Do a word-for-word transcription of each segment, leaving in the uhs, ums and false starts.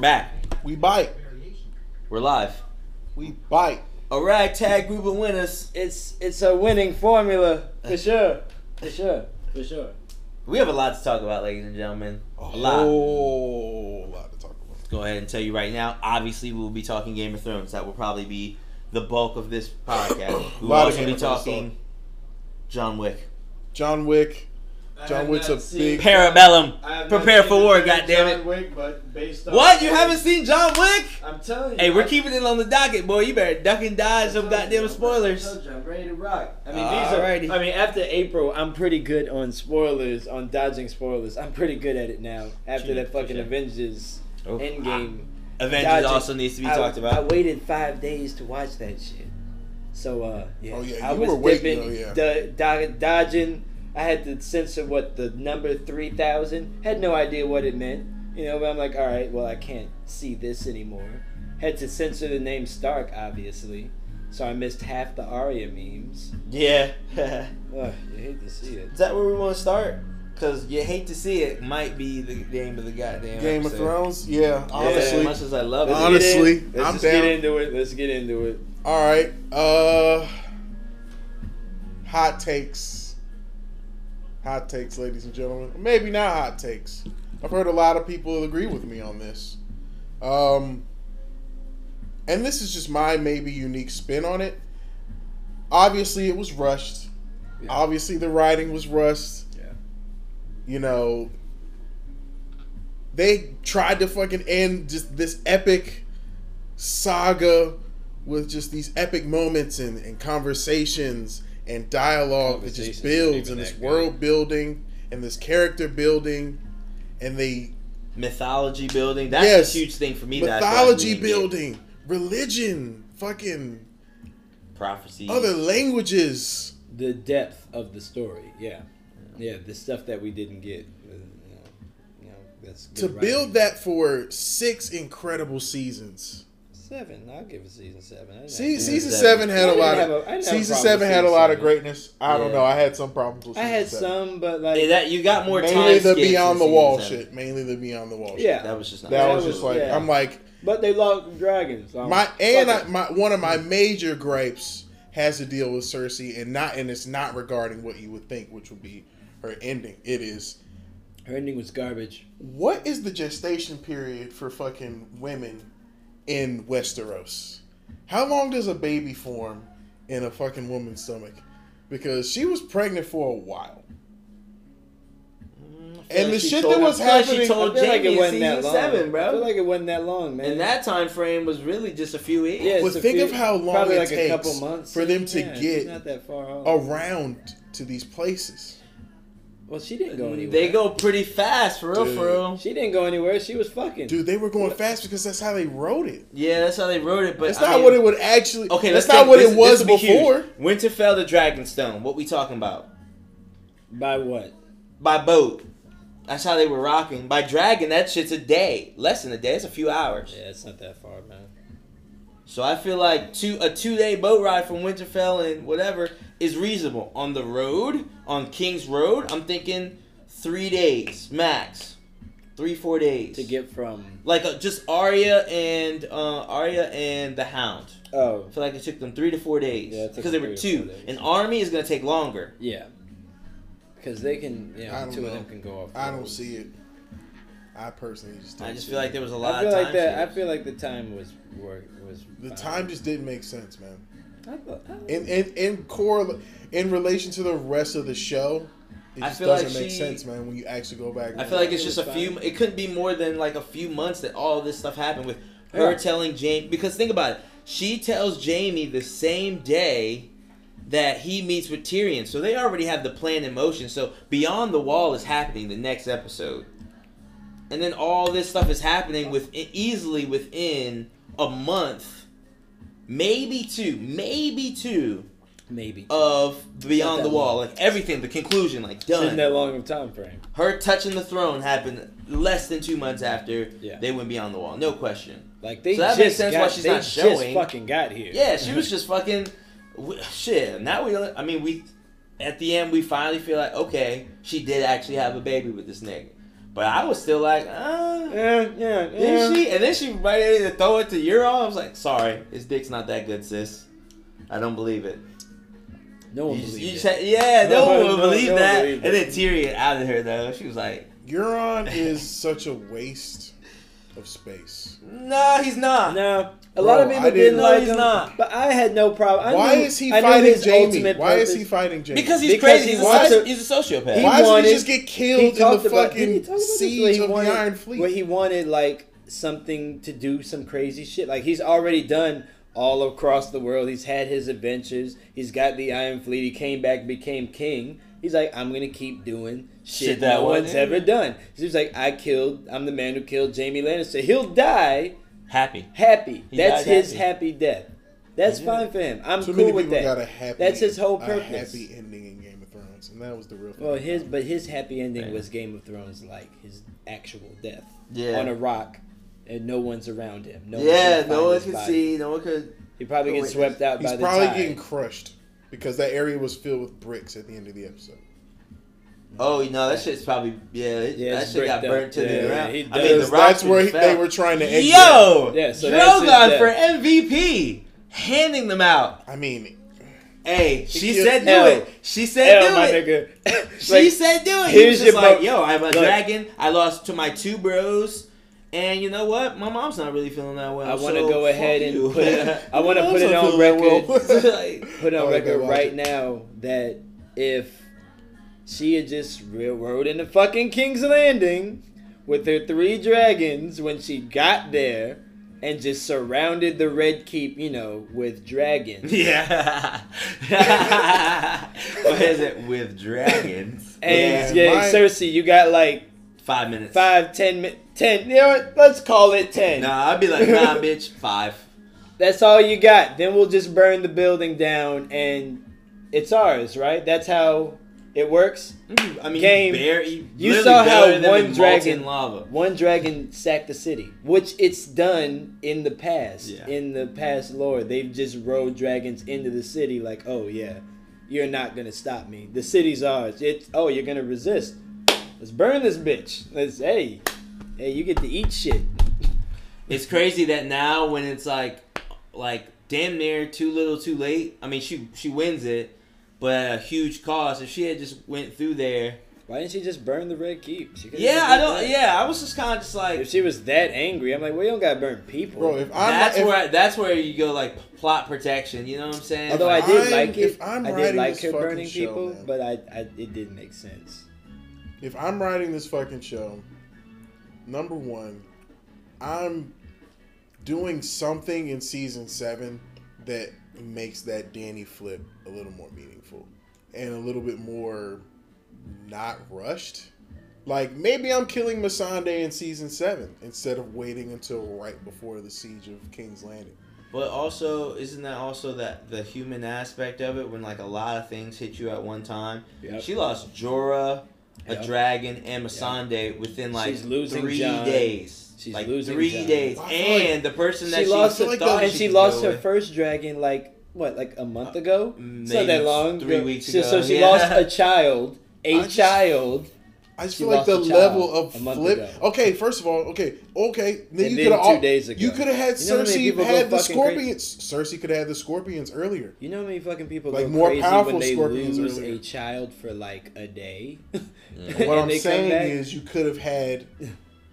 We're back. We bite. We're live. We bite. A ragtag group of winners. It's it's a winning formula for sure. For sure. For sure. We have a lot to talk about, ladies and gentlemen. A, a lot. Whole lot to talk about. Let's go ahead and tell you right now. Obviously, we'll be talking Game of Thrones. That will probably be the bulk of this podcast. We'll also be talking John Wick. John Wick. John Wick's a big Parabellum. Prepare for war, goddammit. Wick, but based on what? You haven't seen John Wick? I'm telling you. Hey, we're keeping it on the docket, boy. You better duck and dodge some goddamn spoilers. I'm ready to rock. I mean, these are, I mean, after April, I'm pretty good on spoilers, on dodging spoilers. I'm pretty good at it now. After that fucking Avengers Endgame. Avengers also needs to be talked about. I waited five days to watch that shit. So, uh, yeah. Oh, yeah. You were waiting, dipping, dodging. I had to censor what the number three thousand, had no idea what it meant, you know, but I'm like, all right, well, I can't see this anymore. Had to censor the name Stark, obviously, so I missed half the Arya memes. Yeah. Oh, you hate to see it. Is that where we want to start? Because you hate to see it might be the name of the goddamn Game episode. of Thrones? Yeah, honestly. Yeah, as much as I love it. Honestly, Let's I'm just down. get into it. Let's get into it. All right. Uh, hot takes. Hot takes, ladies and gentlemen. Maybe not hot takes. I've heard a lot of people agree with me on this. Um, and this is just my maybe unique spin on it. Obviously, it was rushed. Yeah. Obviously, the writing was rushed. Yeah. You know, they tried to fucking end just this epic saga with just these epic moments and, and conversations and dialogue that just builds, and this world building and this character building and the mythology building. That's yes, a huge thing for me. Mythology that building, religion, fucking prophecy, other languages. The depth of the story, yeah, yeah, the stuff that we didn't get. You know, you know, that's good to writing. Build that for six incredible seasons. Seven, I'll give it season seven. See, season seven, seven had a lot of a, season seven had a lot of greatness. I yeah. don't know. I had some problems with. Season I had seven. some, but like hey, that, you got more mainly time. Mainly the Beyond the Wall seven. shit. Mainly the Beyond the Wall. Yeah, shit. that was just not that, that was, was just like yeah. I'm like. But they locked dragons. So my and I, my one of my major gripes has to deal with Cersei, and not and it's not regarding what you would think, which would be her ending. It is. Her ending was garbage. What is the gestation period for fucking women in Westeros? How long does a baby form in a fucking woman's stomach? Because she was pregnant for a while. Mm, and the shit that was happening, she told Jamie in season seven, bro. I feel like it wasn't that long, man. And that time frame was really just a few years. Yeah, but think of how long it takes for them to get around to these places. Well, she didn't go anywhere. They go pretty fast, for real, Dude. for real. She didn't go anywhere. She was fucking. Dude, they were going what? fast because that's how they wrote it. Yeah, that's how they wrote it. But that's not I mean, what it would actually. Okay, that's not what this, it was be before. Huge. Winterfell to Dragonstone. What we talking about? By what? By boat. That's how they were rocking. By dragon, that shit's a day, less than a day. It's a few hours. Yeah, it's not that far, man. So I feel like two a two-day boat ride from Winterfell and whatever is reasonable. On the road, on King's Road, I'm thinking three days max, three four days to get from like a, just Arya and uh, Arya and the Hound. Oh, I feel like it took them three to four days yeah, because they were two. An army is gonna take longer. Yeah, because they can. You know, two know. of them can go off. I don't road. see it. I personally just didn't I just feel like there was a lot I feel of time like that, I feel like the time was... was the time just didn't make sense, man. I thought... I in, in, in, core, in relation to the rest of the show, it just doesn't like make she, sense, man, when you actually go back... I feel like it's just a few... It couldn't be more than like a few months that all this stuff happened with her yeah. telling Jamie... Because think about it. She tells Jamie the same day that he meets with Tyrion. So they already have the plan in motion. So Beyond the Wall is happening the next episode. And then all this stuff is happening with easily within a month, maybe two, maybe two, maybe of Beyond the Wall, long. like everything, the conclusion, like done. It's in that long of a time frame. Her touching the throne happened less than two months after yeah. they went Beyond the Wall, no question. Like they so that just makes sense got, why she's they not showing. Just fucking got here. Yeah, she was just fucking shit. Now we, I mean, we at the end we finally feel like okay, she did actually have a baby with this nigga. But I was still like, uh, yeah, yeah. Then yeah. she and then she right ready to throw it to Euron. I was like, sorry, his dick's not that good, sis. I don't believe it. No one you, believed you it. Said, yeah, no, no one would no, believe no, that. No, no, no, and then Tyrion out of her though. She was like, Euron is such a waste of space. No, he's not. No. A Bro, lot of people I didn't, didn't like him, not. But I had no problem. I Why knew, is he I fighting Jamie? Why is he fighting Jamie? Because he's because crazy. He's, why a, he's a sociopath. He Why wanted, does he just get killed in the fucking about, siege of wanted, the Iron Fleet? Where he wanted like something to do, some crazy shit. Like he's already done all across the world. He's had his adventures. He's got the Iron Fleet. He came back, became king. He's like, I'm going to keep doing shit, shit that no one's one ever done. So he's like, I killed, I'm the man who killed Jamie Lannister. He'll die happy. Happy. He That's his happy. happy death. That's mm-hmm. fine for him. I'm Too cool with that. Got a happy, That's his whole purpose. A happy ending in Game of Thrones. And that was the real thing. Well, his, but his happy ending Damn. was Game of Thrones, like his actual death. Yeah. On a rock, and no one's around him. No yeah, no one could see. No one could. He probably gets swept out by the tide. He's probably getting crushed. Because that area was filled with bricks at the end of the episode. Oh, you know, that shit's probably, yeah, yeah that shit got burnt to yeah, the ground. Yeah, I mean, the that's where he, they were trying to exit. Yo! Yeah, so Drogon for M V P! Handing them out. I mean, hey, she said do it. She said do it. She said do it. He was just like, yo, I'm a dragon. I lost to my two bros. And you know what? My mom's not really feeling that well. I want to so go ahead and you. put it. I want to put it on record. Put it on record right now that if she had just railroaded into fucking King's Landing with her three dragons when she got there and just surrounded the Red Keep, you know, with dragons. Yeah. What is it? With dragons. And yeah, yeah, Cersei, you got like five minutes. Five, ten minutes. Ten. You know what? Let's call it ten. Nah, I'd be like, nah, bitch, five. That's all you got. Then we'll just burn the building down, and it's ours, right? That's how it works. I mean, Game. Barely, you saw how one dragon, lava. one dragon sacked the city, which it's done in the past. Yeah. In the past lore, they've just rode dragons into the city, like, oh yeah, you're not gonna stop me. The city's ours. It's oh, you're gonna resist. Let's burn this bitch. Let's hey. Hey, you get to eat shit. It's crazy that now when it's like, like damn near too little, too late. I mean, she she wins it, but at a huge cost. If she had just went through there, why didn't she just burn the Red Keep? She yeah, I don't. That. Yeah, I was just kind of just like, if she was that angry, I'm like, well, you don't got to burn people. Bro, if I'm that's if, where that's where you go like plot protection. You know what I'm saying? Although I did I'm, like it, if I'm I did like her burning show, people, man. but I, I it didn't make sense. If I'm writing this fucking show. Number one, I'm doing something in season seven that makes that Dany flip a little more meaningful and a little bit more not rushed. Like maybe I'm killing Missandei in season seven instead of waiting until right before the siege of King's Landing. But also, isn't that also that the human aspect of it when like a lot of things hit you at one time? Yep. She lost Jorah. A yep. dragon and Missandei yep. within like She's losing three John. days. She's like losing three John. days, and the person that she, she lost, like thought and she, she lost her with. first dragon like what, like a month ago? Uh, so that long, three ago. weeks ago. So, so she yeah. lost a child, a I just, child. I just she feel like the level of flip. Ago. Okay, first of all, okay, okay. Then and you could have two days ago. You could have had you know Cersei had the scorpions. Crazy? Cersei could have had the scorpions earlier. You know how many fucking people like go more crazy powerful when they scorpions lose earlier. a child for like a day. Yeah. What I'm saying is, you could have had,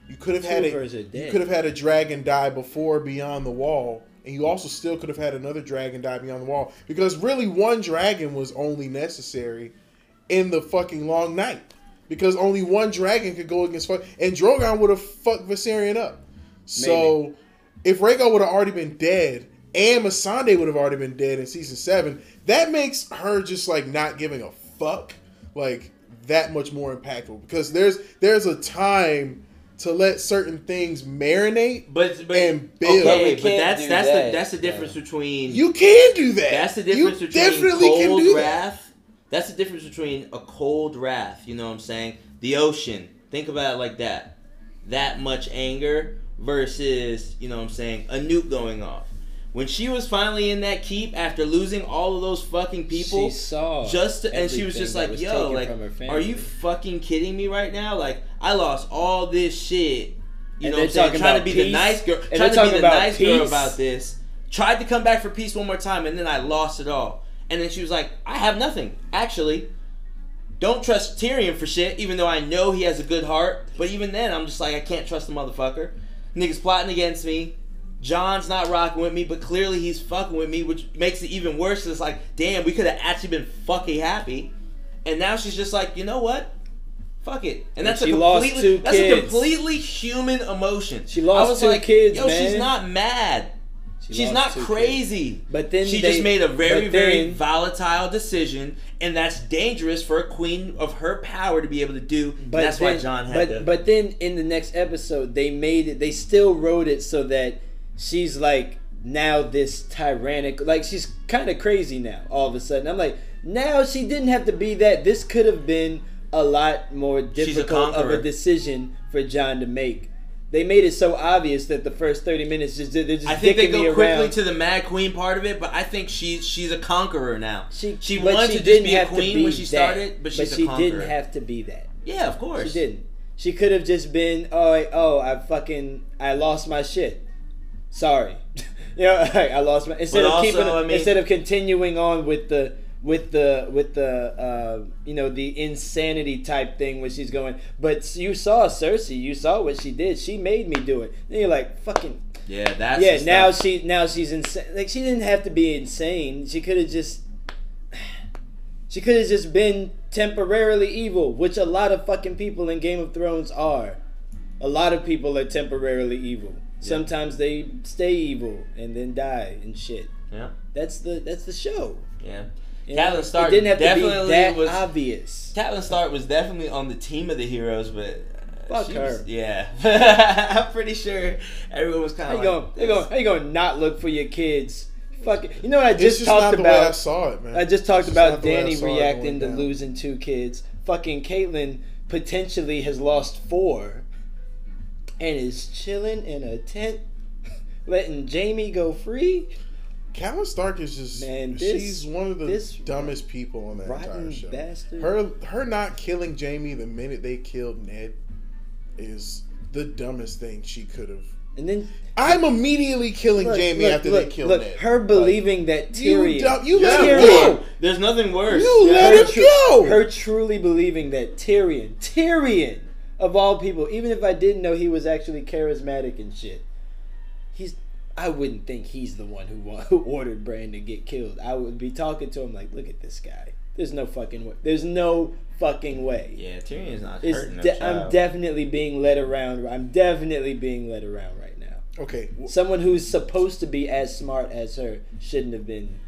you could have had a, a you could have had a dragon die before Beyond the Wall, and you also still could have had another dragon die Beyond the Wall because really one dragon was only necessary in the fucking Long Night. Because only one dragon could go against fuck, and Drogon would have fucked Viserion up. So, Maybe. if Rhaegar would have already been dead, and Missandei would have already been dead in season seven, that makes her just like not giving a fuck, like that much more impactful. Because there's there's a time to let certain things marinate, but, but and build. Okay, but that's that's that. the that's the difference yeah. between you can do that. That's the difference you between definitely cold can do wrath. That. That's the difference between a cold wrath, you know what I'm saying? The ocean. Think about it like that. That much anger versus, you know what I'm saying, a nuke going off. When she was finally in that keep after losing all of those fucking people, she saw just to, and she was just like, was yo, like, are you fucking kidding me right now? Like, I lost all this shit You know what I'm saying? Trying to be the nice girl. Trying to be the nice girl about this. Tried to come back for peace one more time, and then I lost it all. And then she was like, I have nothing. Actually, don't trust Tyrion for shit, even though I know he has a good heart. But even then, I'm just like, I can't trust the motherfucker. Niggas plotting against me. John's not rocking with me, but clearly he's fucking with me, which makes it even worse. It's like, damn, we could have actually been fucking happy. And now she's just like, you know what? Fuck it. And, and that's, a completely, that's a completely human emotion. She lost I was two like, kids, yo, man. She's not mad. She she's not crazy. Kids. But then she they, just made a very, then, very volatile decision, and that's dangerous for a queen of her power to be able to do. But that's then, why John had but, to. But then in the next episode, they made it. They still wrote it so that she's like now this tyrannical. Like she's kind of crazy now. All of a sudden, I'm like, now she didn't have to be that. This could have been a lot more difficult of a decision for John to make. They made it so obvious that the first thirty minutes just they're just I think they go quickly to the Mad Queen part of it, but I think she she's a conqueror now. She she wanted she to just be a queen be when she that. started, but she's but she a conqueror. didn't have to be that. Yeah, of course she didn't. She could have just been oh oh I fucking I lost my shit. Sorry, you know I lost my instead but of also, keeping I mean, instead of continuing on with the. With the with the uh, you know the insanity type thing where she's going, but you saw Cersei, you saw what she did. She made me do it. Then you're like fucking yeah, that's yeah. Now stuff. she now she's insane. Like she didn't have to be insane. She could have just she could have just been temporarily evil, which a lot of fucking people in Game of Thrones are. A lot of people are temporarily evil. Yeah. Sometimes they stay evil and then die and shit. Yeah, that's the that's the show. Yeah. Catelyn Stark didn't have definitely to be that was obvious. Catelyn Stark was definitely on the team of the heroes, but uh, fuck she her. Was, yeah, I'm pretty sure everyone was kind of. Like, going, how you going? How you going? Not look for your kids? Fuck it. You know what I just, just talked about? I saw it, man. I just talked just about Danny reacting to losing two kids. Fucking Catelyn potentially has lost four, and is chilling in a tent, letting Jamie go free. Catelyn Stark is just, man, this, she's one of the dumbest people on that entire show. Bastard. Her her not killing Jamie the minute they killed Ned is the dumbest thing she could have. And then I'm immediately killing look, Jamie look, after look, they killed look, Ned. Her believing like, that Tyrion. You, dumb, you yeah, let Tyrion. him go. There's nothing worse. You yeah. let her him go. Her truly believing that Tyrion, Tyrion of all people, even if I didn't know he was actually charismatic and shit, he's. I wouldn't think he's the one who who ordered Bran to get killed. I would be talking to him like, "Look at this guy. There's no fucking way. There's no fucking way." Yeah, Tyrion's not it's hurting de- I'm definitely being led around. I'm definitely being led around right now. Okay, someone who's supposed to be as smart as her shouldn't have been.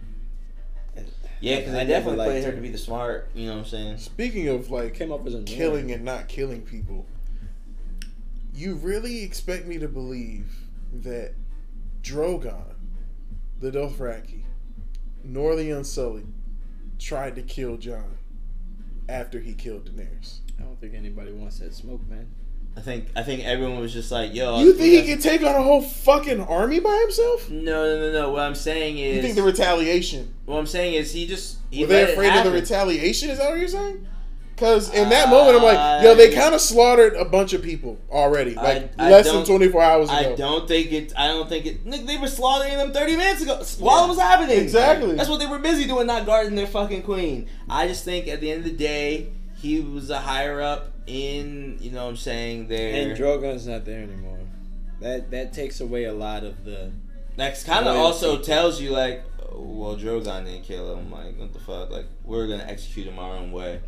Yeah, because I, I definitely played her to be the smart. You know what I'm saying? Speaking of like Came up as a killing man. and not killing people, you really expect me to believe that? Drogon, the Dothraki, nor the Unsullied, tried to kill Jon after he killed Daenerys. I don't think anybody wants that smoke, man. I think I think everyone was just like, yo. You think he can take on a whole fucking army by himself? No, no, no, no. What I'm saying is... You think the retaliation... What I'm saying is he just... He Were they afraid of the retaliation? Is that what you're saying? Because in that uh, moment, I'm like, yo, they kind of slaughtered a bunch of people already, like I, I less than twenty-four hours ago. I don't think it. I don't think it. Nick, they were slaughtering them thirty minutes ago while yeah. it was happening. Exactly. That's what they were busy doing, not guarding their fucking queen. I just think at the end of the day, he was a higher up in, you know, what I'm saying there. And Drogon's not there anymore. That that takes away a lot of the. That's kind of also tells you like, well, Drogon didn't kill him. Like, what the fuck? Like, we're gonna execute him our own way.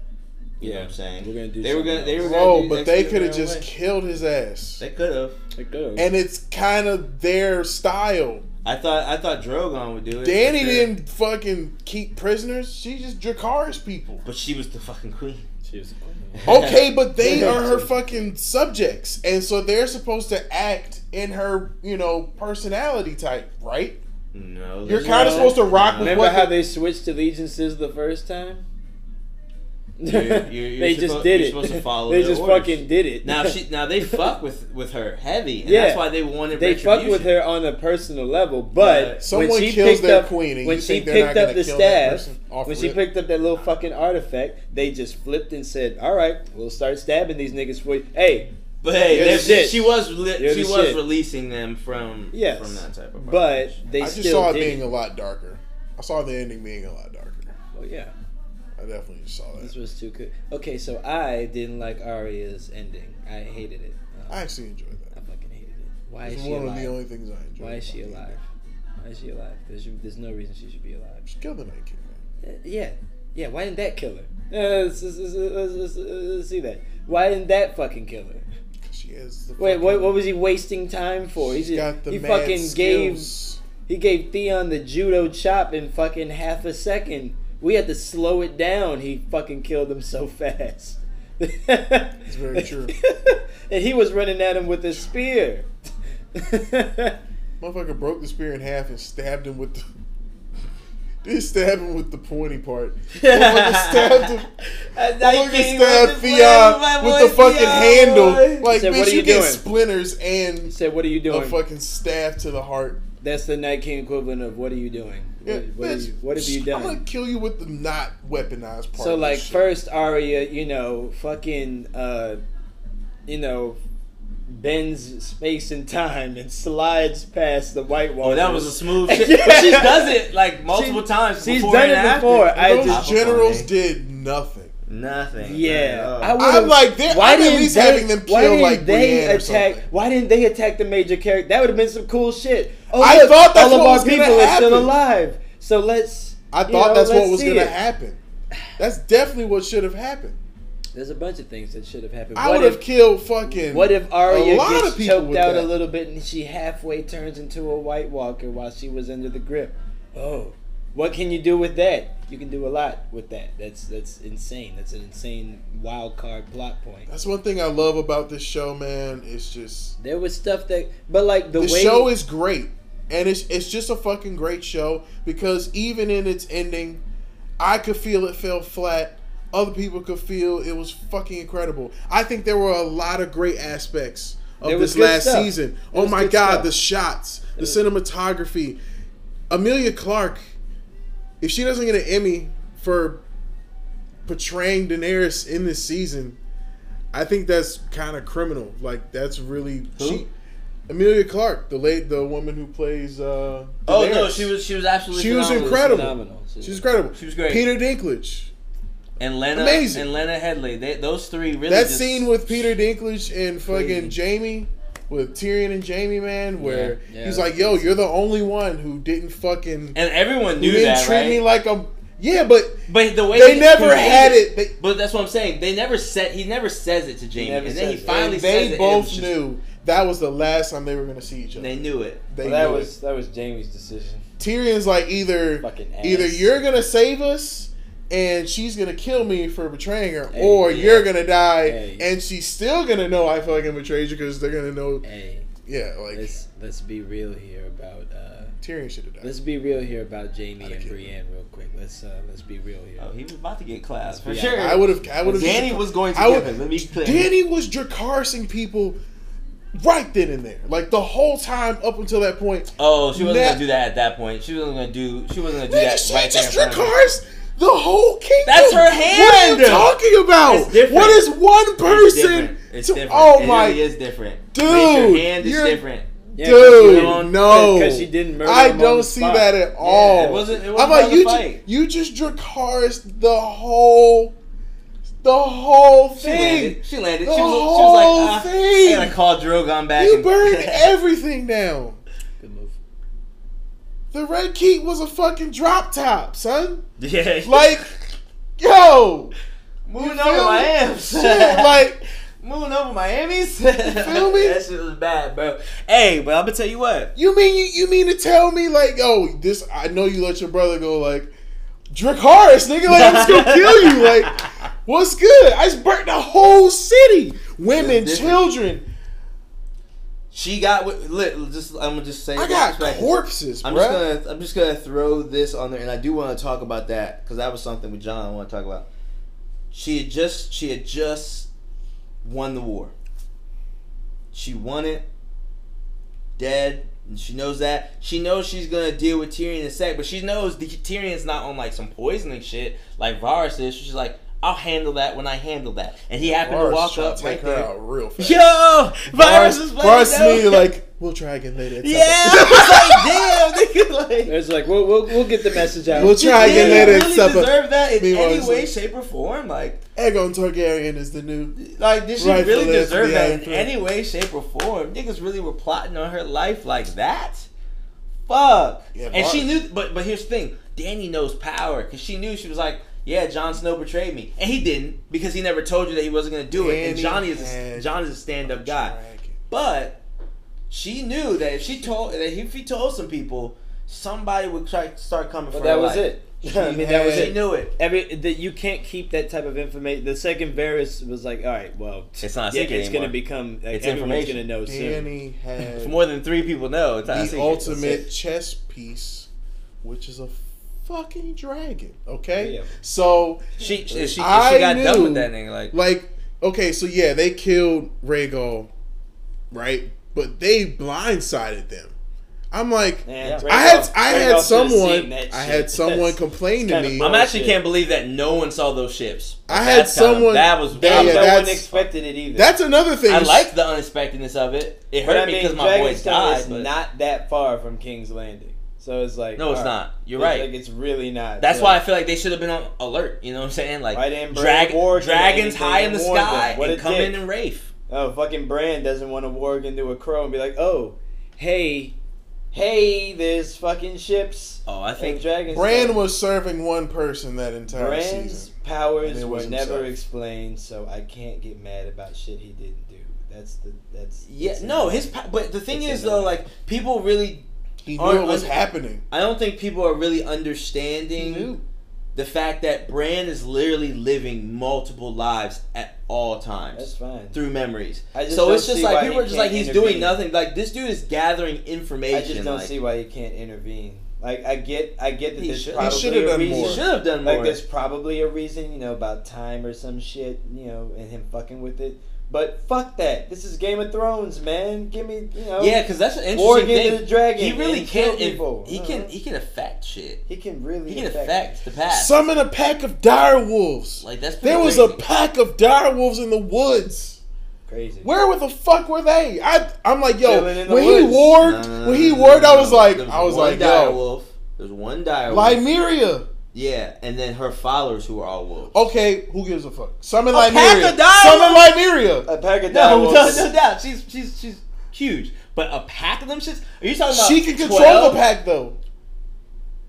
You yeah. know what I'm saying? We're gonna do they were gonna, they were gonna oh, do but they could have just way. killed his ass. They could have. They could have. And it's kind of their style. I thought I thought Drogon would do it. Dany sure. didn't fucking keep prisoners. She just Dracarys people. But she was the fucking queen. She was the queen. Okay, but they are her fucking subjects. And so they're supposed to act in her, you know, personality type, right? No. You're kind of supposed to rock no. with Remember what how the, they switched allegiances the first time? You're, you're, you're they supposed, just did you're it. To follow they just orders. fucking did it. Now she, now they fuck with, with her heavy, and yeah. that's why they wanted. They fuck with her on a personal level, but yeah. when she picked up queen and when she picked up the staff, when she picked up that little fucking artifact, they just flipped and said, "All right, we'll start stabbing these niggas for you." Hey, But hey, she, she was li- she was shit. releasing them from yes. from that type of. But they I just still saw it did. being a lot darker. I saw the ending being a lot darker. Oh yeah, I definitely saw that. This was too good. Okay, so I didn't like Arya's ending. I hated it. Um, I actually enjoyed that. I fucking hated it. Why it's is one she alive? Of the only things I enjoyed. Why is she alive? Ending. Why is she alive? There's there's no reason she should be alive. She killed the Night King, man. Uh, yeah. Yeah, why didn't that kill her? Uh, let's, let's, let's, let's, let's see that. Why didn't that fucking kill her? She is the Wait, fucking, what, what was he wasting time for? He's got the he mad fucking skills. gave he gave Theon the judo chop in fucking half a second. We had to slow it down. He fucking killed him so fast. It's very true. And he was running at him with a spear. Motherfucker broke the spear in half and stabbed him with the They stabbed him with the pointy part. Motherfucker stabbed him. Motherfucker stabbed Theon with the fucking handle. Like, bitch, you get splinters and a fucking stab to the heart. That's the Night King equivalent of what are you doing? Yeah, what, what, bitch, you, what have you done? I'm gonna kill you with the not weaponized part. So, like, first Arya, you know, fucking, uh, you know, bends space and time and slides past the White Walker. Oh, that was a smooth shit. Yeah. But she does it like multiple she, times. She's done it before. I Those just, generals did nothing. Nothing. Yeah, I I'm like, why didn't at least they, having them kill like they Brienne attack? Or why didn't they attack the major character? That would have been some cool shit. Oh, I look, thought that's all what of was our people happen. Are still alive. So let's. I thought know, that's what was going to happen. That's definitely what should have happened. There's a bunch of things that should have happened. I would have killed fucking. What if Arya gets choked out that. a little bit and she halfway turns into a White Walker while she was under the grip? Oh, what can you do with that? You can do a lot with that. That's that's insane. That's an insane wild card plot point. That's one thing I love about this show, man. It's just there was stuff that, but like the, the way the show is great, and it's it's just a fucking great show because even in its ending, I could feel it fell flat. Other people could feel it was fucking incredible. I think there were a lot of great aspects of this last stuff. season. There oh my god, stuff. the shots, the cinematography. Emilia Clarke, if she doesn't get an Emmy for portraying Daenerys in this season, I think that's kind of criminal. Like that's really Who? she Emilia Clarke, the late the woman who plays uh, Daenerys. Oh no, she was she was absolutely She phenomenal. was incredible. Phenomenal. She was incredible. She was great. Peter Dinklage. And Lena, Amazing. and Lena Headey, they, those three really. That just scene with Peter Dinklage and fucking crazy. Jamie, with Tyrion and Jamie, man, where yeah, yeah, he's like, "Yo, you're the only one who didn't fucking." And everyone knew didn't that, treat right? me like a yeah, but but the way they, they never had it. They, but that's what I'm saying. They never said. He never says it to Jamie, and then he finally it. says it. They both it just, knew that was the last time they were going to see each other. They knew it. They well, that knew was it. that was Jamie's decision. Tyrion's like either either you're going to save us. And she's gonna kill me for betraying her, hey, or yeah. you're gonna die, hey. and she's still gonna know I fucking betrayed you because they're gonna know. Hey, yeah, like let's let's be real here about uh, Tyrion should have died. Let's be real here about Jamie and Brienne real quick. Let's uh, let's be real here. Oh, he was about to get classed for sure. I would have. I would have. Danny was going to give him. Let me. Play. Danny was jacarsing people right then and there, like the whole time up until that point. Oh, she wasn't now, gonna do that at that point. She wasn't gonna do. She wasn't gonna do that. She right just jacarsed. The whole kingdom. That's her hand. What are you talking about? What is one person? It's different. It's to, different. Oh it my, really is different. Dude, your hand is different. Yeah, dude, on, no, because she didn't murder. I him don't on see spot. that at all. Yeah, it wasn't. It wasn't I'm like you. Fight. Ju- you just dracarsed the whole, the whole thing. She landed. She, landed. The she, was, whole she was like, ah, thing. I gotta call Drogon back. You and- burned everything down. The Red Keep was a fucking drop top, son. Yeah. Like, yo. Moving over my amps. Shit, like. Moving over my Emmys. You feel me? That shit was bad, bro. Hey, but I'm going to tell you what. You mean you, you mean to tell me, like, oh, this, I know you let your brother go, like, Dracarys, nigga, like, I'm just going to kill you. Like, what's good? I just burnt the whole city. Women, children. She got look. Just I'm gonna just say. I got right. corpses. I'm bruh. just gonna I'm just gonna throw this on there, and I do want to talk about that because that was something with John I want to talk about. She had just she had just won the war. She won it. Dead, and she knows that. She knows she's gonna deal with Tyrion in a sec, but she knows the Tyrion's not on like some poisoning shit like Varys is. She's like, I'll handle that when I handle that. And he happened Varys to walk up to take right her there. Out real fast. Yo, Varys is like, no. like, we'll try again later. Yeah, I was like, damn, nigga, like, it's like we'll, we'll we'll get the message out. We'll try again later. Really deserve that in Meanwhile, any way, like, shape, or form. Like, Aegon Targaryen is the new. Like, did she really deserve that in any way, shape, or form? Niggas really were plotting on her life like that. Fuck. Yeah, and she knew, but but here's the thing. Dany knows power because she knew she was like. Yeah, Jon Snow betrayed me, and he didn't because he never told you that he wasn't going to do it. And Johnny is a, John is a stand-up guy, but she knew that if she told that if he told some people, somebody would try to start coming. But that was it. I mean, that was it. She knew it. Every that you can't keep that type of information. The second Varys was like, "All right, well, it's not a secret anymore. It's going to become. It's everyone's going to know soon. Had more than three people know. The ultimate chess piece, which is a. Fucking dragon, okay? Yeah. So she she, she, I she got knew, done with that nigga, like like okay, so yeah, they killed Rhaegal, right? But they blindsided them. I'm like, yeah, Rhaegal, I had I Rhaegal had someone I had someone complain to me. I actually can't believe that no one saw those ships. Like, I had someone that was that, yeah, no one expected it either. That's another thing. I like the unexpectedness of it. It hurt I me mean, because my boy died. It's not that far from King's Landing. So it's like... No, it's not. You're it's right. Like, it's really not. That's so. Why I feel like they should have been on alert. You know what I'm saying? Like, right, drag, dragons high in the sky and come dick. in and rafe. Oh, fucking Bran doesn't want to warg into a crow and be like, oh, hey, hey, there's fucking ships. Oh, I think... Dragons Bran died. was serving one person that entire Bran's season. Bran's powers were never himself. explained, so I can't get mad about shit he didn't do. That's the... That's, yeah, that's no, his... But the thing is, though, like, people really... He knew it was happening. I don't think people are really understanding the fact that Bran is literally living multiple lives at all times. That's fine. Through memories. So it's just like, people are just like, he's doing nothing. Like, this dude is gathering information. I just don't see why he can't intervene. Like, I get I get that there's probably a reason. He should have done more. He should have done more. Like, there's probably a reason, you know, about time or some shit, you know, and him fucking with it. But fuck that. This is Game of Thrones, man. Give me, you know. Yeah, because that's an interesting thing. The dragon, he really can. He uh-huh. can. He can affect shit. He can really. He can affect, affect the pack. Summon a pack of dire wolves. Like that's. There was crazy. a pack of dire wolves in the woods. Crazy. Where the fuck were they? I. I'm like, yo. When woods. he warged, no, no, no, when he warged, no, no, no. I was like, I was like, dire wolf. There's one dire wolf. Lymeria. Yeah, and then her followers who are all wolves. Okay, who gives a fuck? Summon Lymeria. Summon Lymeria. A pack of dire wolves. No, no, no doubt. She's she's she's huge. But a pack of them shits? Are you talking about She can control twelve? The pack though.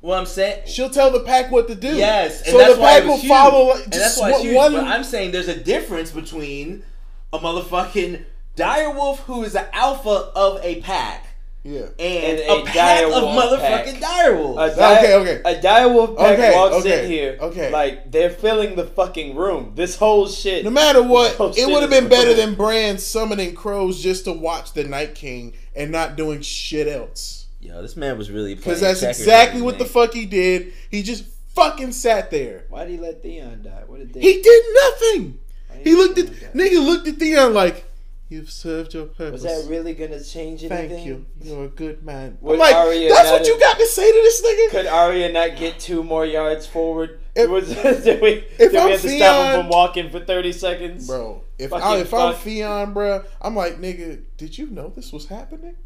Well, I'm saying she'll tell the pack what to do. Yes, and so that's the why pack will huge. follow. Just and that's why it's huge. One, but I'm saying there's a difference between a motherfucking dire wolf who is the alpha of a pack. Yeah, and, and a, a pack of motherfucking direwolves. Di okay, okay. A direwolf pack okay, walks okay, in here. Okay, like they're filling the fucking room. This whole shit. No matter what, it would have been better than Bran summoning crows just to watch the Night King and not doing shit else. Yo, this man was really playing. Because that's exactly what the fuck he did. He just fucking sat there. Why did he let Theon die? What did they? He did nothing. He looked at nigga looked at Theon like. You've served your purpose. Was that really going to change anything? Thank you. You're a good man. I'm like, that's what you got to say to this nigga? Could Arya not get two more yards forward? If, was, did we, if did I'm we have Theon, to stop him from walking for thirty seconds? Bro, if, I, if I'm Theon, bro, I'm like, nigga, did you know this was happening?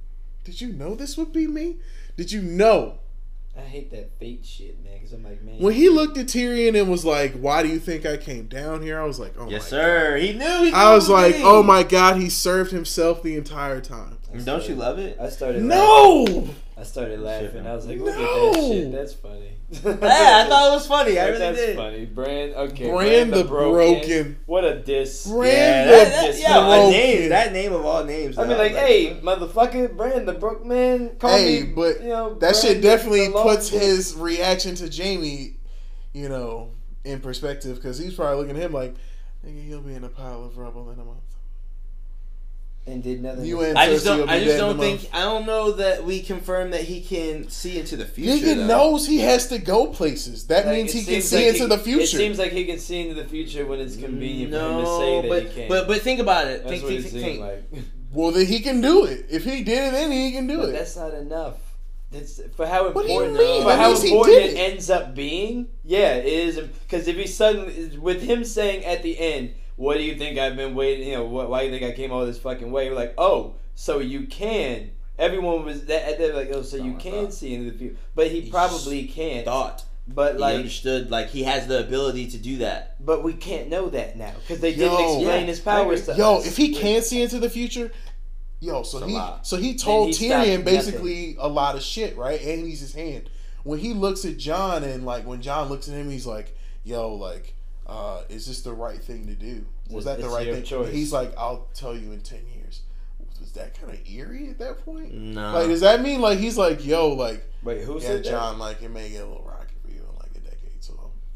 Did you know this would be me? Did you know? I hate that fate shit, man, because I'm like, man. When he looked at Tyrion and was like, why do you think I came down here? I was like, oh, yes, my sir. God. He knew. He knew I was like, oh, my God. He served himself the entire time. Started, Don't you love it? I started No. Laughing. I started laughing. I was like, look no. at that shit. That's funny. Yeah, I thought it was funny. I really That's did. That's funny. Brand, okay. Brand the, the broken. broken. What a diss. Brand yeah, the that, that, yeah, broken. A name, that name of all names. I mean, like, like, hey, motherfucker, Brand the broke man. Call hey, me, but you know, that Brand shit definitely puts man. his reaction to Jamie, you know, in perspective. Because he's probably looking at him like, nigga, he'll be in a pile of rubble in a month. And did nothing. You I just don't. I just don't think. Month. I don't know that we confirm that he can see into the future. Nigga knows he has to go places. That like, means he can see like into he, the future. It seems like he can see into the future when it's convenient no, for him to say that but, he can. But but think about it. That's think, what think, it think. Like. Well, then he can do it. If he did it, then he can do but it. That's not enough. It's, for how important, for how important it ends up being, yeah, it is. Because if he suddenly, with him saying at the end, "What do you think I've been waiting? You know, what, why do you think I came all this fucking way?" We're like, "Oh, so you can." Everyone was that they're like, "Oh, so you can see into the future," but he probably can't. Thought. But like he understood, like he has the ability to do that. But we can't know that now because they yo, didn't explain yeah. his powers like, to yo, us. Yo, if he can see into the future, yo, so he so he told he Tyrion basically nothing. a lot of shit, right? And he's his hand. When he looks at Jon and like when Jon looks at him, he's like, "Yo, like, uh, is this the right thing to do? Was that it's the right thing?" Choice. He's like, "I'll tell you in ten years." Was that kind of eerie at that point? No. Like, does that mean like he's like, "Yo, like, wait, who yeah, said Jon? That? Like, it may get a little rocky."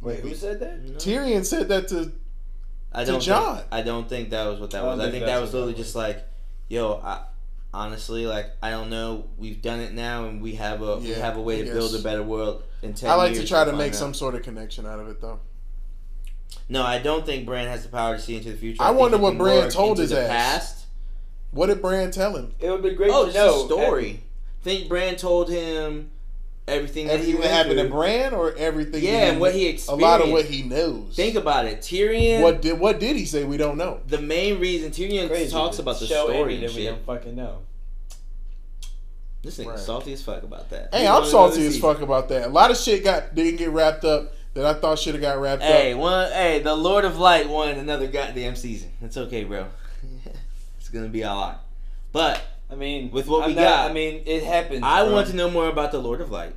Wait, who said that? No. Tyrion said that to, I don't to Jon. Think, I don't think that was what that was. I think, I think that was literally just like, yo, I, honestly, like, I don't know. We've done it now, and we have a yeah, we have a way to build a better world in ten years. I like years to try to, to make out. some sort of connection out of it, though. No, I don't think Bran has the power to see into the future. I, I wonder what Bran told his ass. Past. What did Bran tell him? It would be great oh, to know. Oh, it's a story. I think Bran told him... Everything that everything he went happened through. to Bran or everything yeah, and what he experienced. A lot of what he knows. Think about it. Tyrion. What did what did he say? We don't know. The main reason Tyrion Crazy talks about the story and shit. We don't fucking know. This nigga right. salty as fuck about that. Hey, you I'm salty as fuck about that. A lot of shit got didn't get wrapped up that I thought should have got wrapped hey, up. Hey, one. Hey, the Lord of Light won another goddamn season. It's okay, bro. It's gonna be all right. But I mean, with what I'm we not, got, I mean, it happens. I bro. want to know more about the Lord of Light.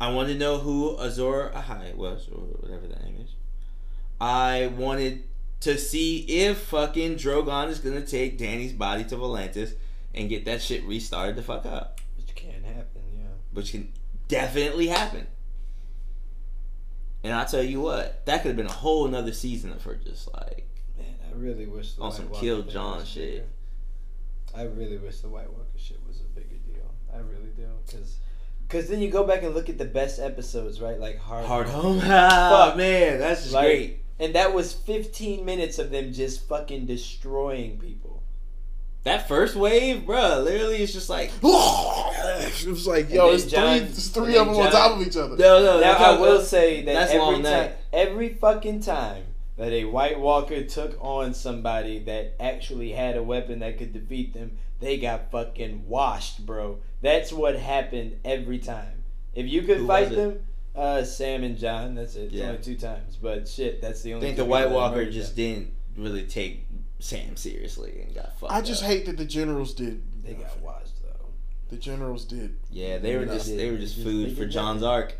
I want to know who Azor Ahai was, or whatever that name is. I wanted to see if fucking Drogon is gonna take Dany's body to Volantis and get that shit restarted the fuck up. Which can happen, yeah. Which can definitely happen. And I tell you what, that could have been a whole nother season of her just like, man, I really wish the on White some Walker Kill Jon shit. Bigger. I really wish the White Walker shit was a bigger deal. I really do, cause. Because then you go back and look at the best episodes, right? Like Hard, Hard Home. Fuck, man. That's just like, great. And that was fifteen minutes of them just fucking destroying people. That first wave, bruh, literally it's just like... it was like, yo, it's Jon, three, it's three of them Jon, on top of each other. No, no, now, I will say that that's every, long time, every fucking time that a White Walker took on somebody that actually had a weapon that could defeat them, they got fucking washed, bro. That's what happened every time. If you could Who fight them, uh, Sam and Jon, that's it. Yeah. It's only two times. But shit, that's the only I think the White Walker just them. didn't really take Sam seriously and got fucked I just up. hate that the generals did. They nothing. got washed, though. The generals did. Yeah, they were nothing. just they were just food for Jon's arc.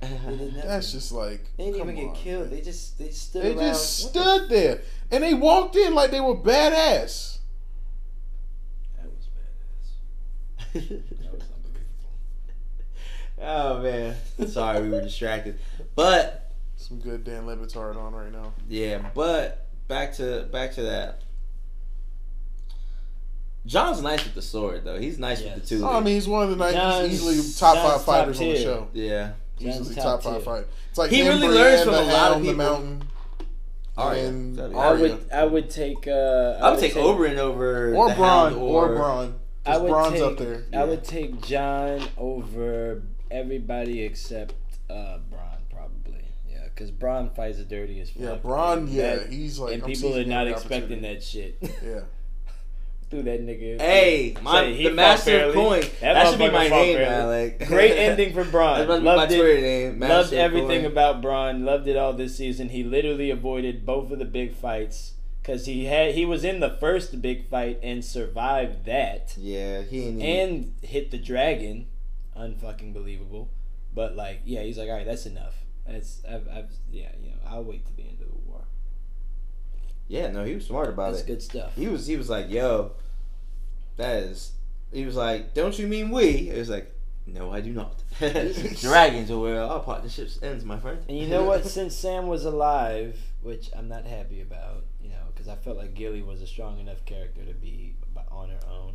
That's just like They didn't even get on, killed. Man. They just they stood They around. just what stood the... there. And they walked in like they were badass. That was unbelievable. Oh man, sorry we were distracted, but some good Dan Le Batard on right now. Yeah, but back to back to that. Jon's nice with the sword though. He's nice yes. with the two. Oh, I mean, he's one of the nice, Jon's, easily top Jon's five fighters top on the show. Yeah, Jon's usually top, top five fight. It's like he him, really Brienne, learns from a lot of people. The Mountain. And Arya. I would I would take uh, I would take, take Oberyn over or Bronn or, or Bronn. I would, take, up there. Yeah. I would take Jon over everybody except uh, Bronn, probably. Yeah, because Bronn fights it dirty as fuck. Yeah, Bronn, yeah, that, he's like... And I'm people are not expecting that shit. Yeah. Through that nigga. Hey, my, say, the master of coin. That, that should be my name, man. Like, great ending for Bronn. That's loved my Twitter name. Master loved everything coin. about Bronn. Loved it all this season. He literally avoided both of the big fights. Cause he had he was in the first big fight and survived that. Yeah, he and, and hit the dragon, unfucking believable. But like, yeah, he's like, all right, that's enough. That's I've, I've yeah, you know, I'll wait till the end of the war. Yeah, no, he was smart about that's it. That's good stuff. He was he was like, yo, that is. He was like, don't you mean we? It was like, no, I do not. Dragons are where our partnerships ends, my friend. And you know what? Since Sam was alive, which I'm not happy about. Because I felt like Gilly was a strong enough character to be on her own.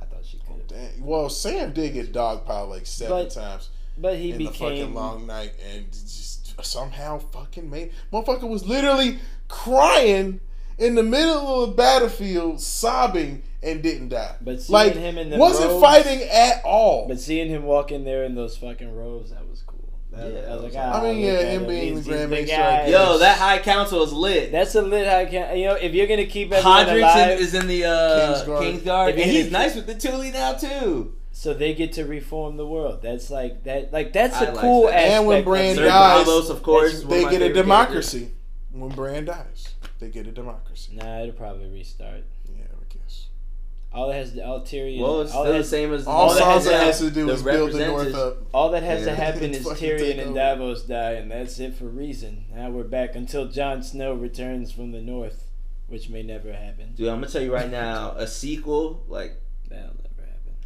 I thought she could have. Oh, well, Sam did get dogpiled like seven but, times. But he in became the fucking long night and just somehow fucking made. Motherfucker was literally crying in the middle of the battlefield, sobbing, and didn't die. But seeing like, him in the wasn't robes, fighting at all. But seeing him walk in there in those fucking robes, that was cool. That, yeah, I was like, I mean, yeah, him being the Grand Maester. Yo, that High Council is lit. That's a lit High Council. You know, if you're gonna keep everyone Hodrick's alive, is in the uh, Kingsguard, Kingsguard. and he's nice with the Tully now too. So they get to reform the world. That's like that. Like that's I a like cool that. aspect. And when Bran dies, Bralos, of course, they get a democracy. Characters. When Bran dies, they get a democracy. Nah, it'll probably restart. Yeah, I guess. All that has to, all Tyrion. Well, it's all still the same as all Sansa has to do is build the North up. All that has yeah. to happen is Tyrion and Davos die, and that's it for reason. Now we're back until Jon Snow returns from the North, which may never happen. Dude, I'm gonna tell you right now, a sequel like that.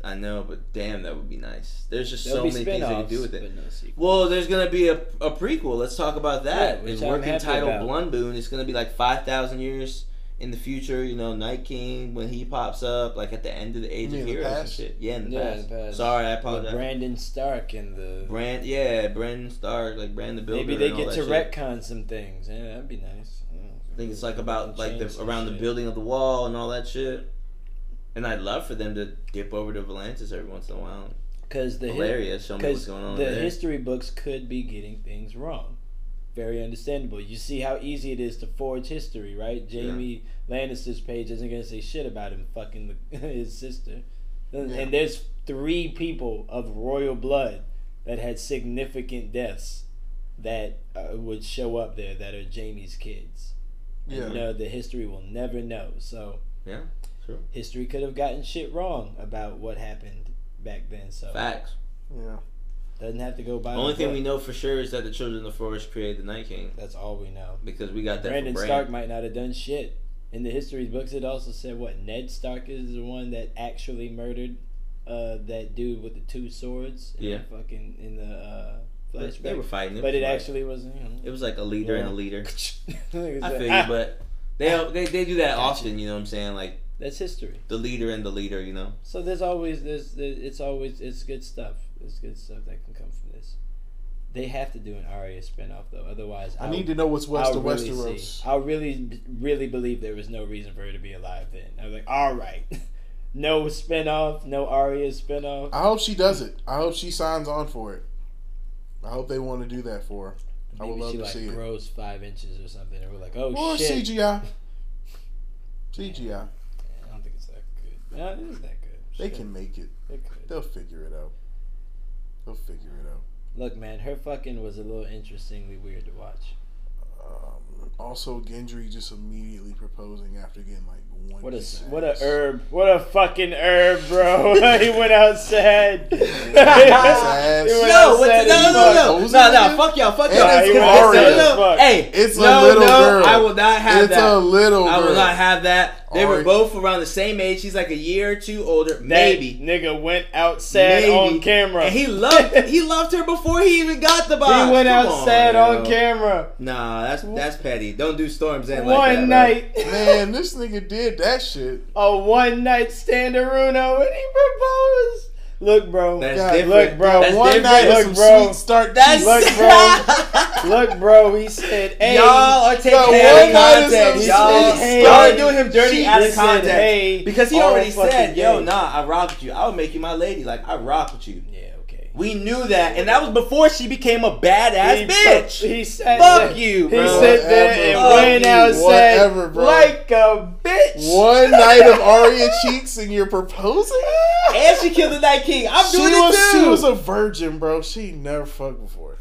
I know, but damn, that would be nice. There's just There'll so many things they could do with it. No well, there's going to be a, a prequel. Let's talk about that. Yeah, it's working title Blundboon. It's going to be like five thousand years in the future. You know, Night King, when he pops up, like at the end of the Age of Heroes and shit. Yeah, in the yeah, past. past. Sorry, I apologize. With Brandon Stark and the... Brand, yeah, Brandon Stark, like Brand the Builder. Maybe they get to shit. retcon some things. Yeah, that'd be nice. Yeah. I think it's like about like the, around shit. the building of the wall and all that shit. And I'd love for them to dip over to Volantis every once in a while. Because the Hilarious, show me what's going on the there. History books could be getting things wrong. Very understandable. You see how easy it is to forge history, right? Jamie yeah. Lannister's page isn't going to say shit about him fucking the, his sister. And, yeah. and there's three people of royal blood that had significant deaths that uh, would show up there that are Jamie's kids. Yeah. And, you know, the history will never know. So... Yeah. True. History could have gotten shit wrong about what happened back then. So facts. Yeah. Doesn't have to go by. The only thing we know for sure is that the Children of the Forest created the Night King. That's all we know. Because we got that. Brandon Stark might not have done shit. In the history books, it also said what Ned Stark is the one that actually murdered uh, that dude with the two swords. In yeah. The fucking in the. Uh, flashback. They were fighting, it but was it like, actually wasn't. You know, it was like a leader yeah. and a leader. like, I feel ah, you, but they they they do that often. You know what I'm saying? Like. That's history. The leader and the leader, you know. So there's always there's it's always it's good stuff. It's good stuff that can come from this. They have to do an Arya spinoff though, otherwise I I'll, need to know what's west of really Westeros. I really really believe there was no reason for her to be alive then. I was like, all right, no spinoff, no Arya spinoff. I hope she does it. I hope she signs on for it. I hope they want to do that for her. Maybe I would love she, to like, see it. Grows five inches or something, and we're like, oh or shit. Or C G I. C G I. No, it is that good. They sure. can make it. They could. They'll figure it out. They'll figure it out. Look, man, her fucking was a little interestingly weird to watch. Um, also, Gendry just immediately proposing after getting like one. What a ass. what a herb! What a fucking herb, bro! He went outside. he went no, outside no, no, no, no, no, no! Fuck y'all, fuck y'all! No, no. Hey, it's a no, little no, girl. I will not have it's that. It's a little. Girl. I will not have that. They were both around the same age. He's like a year or two older, maybe. That nigga went out sad maybe. on camera, and he loved he loved her before he even got the box. He went Come out on, sad yo. on camera. Nah, that's that's petty. Don't do Storm's End like that. One night, bro. Man, this nigga did that shit. A one night standaruno, and he proposed. Look, bro. That's God, different. Look, bro. That's one different. night, look, some bro. Sweet start. That's look, bro. look, bro. He said, "Hey, y'all are taking no, him out of context. Y'all, hey, y'all are doing him dirty out of context hey, because he already said, yo, day. nah, I rock with you. I would make you my lady. Like I rock with you. Yeah, okay. We knew that, and that was before she became a badass he, bitch. He said, fuck that. you, bro. He said whatever, that and bro. went outside whatever, bro. like a bitch. One night of Arya cheeks, and you're proposing." And she killed the Night King. I'm doing she it was, too. She was a virgin, bro. She never fucked before.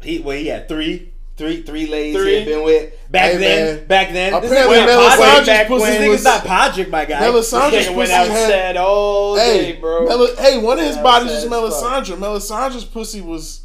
He, well, he had three, three, three ladies three. he had been with. Back hey, then, man. back then. Apparently, this nigga back pussy when. Was, this nigga's not Podrick, my guy. Melisandre's pussy went out had, sad all hey, day, bro. Mel- hey, one of his bodies was Melisandre. Melisandre's pussy was...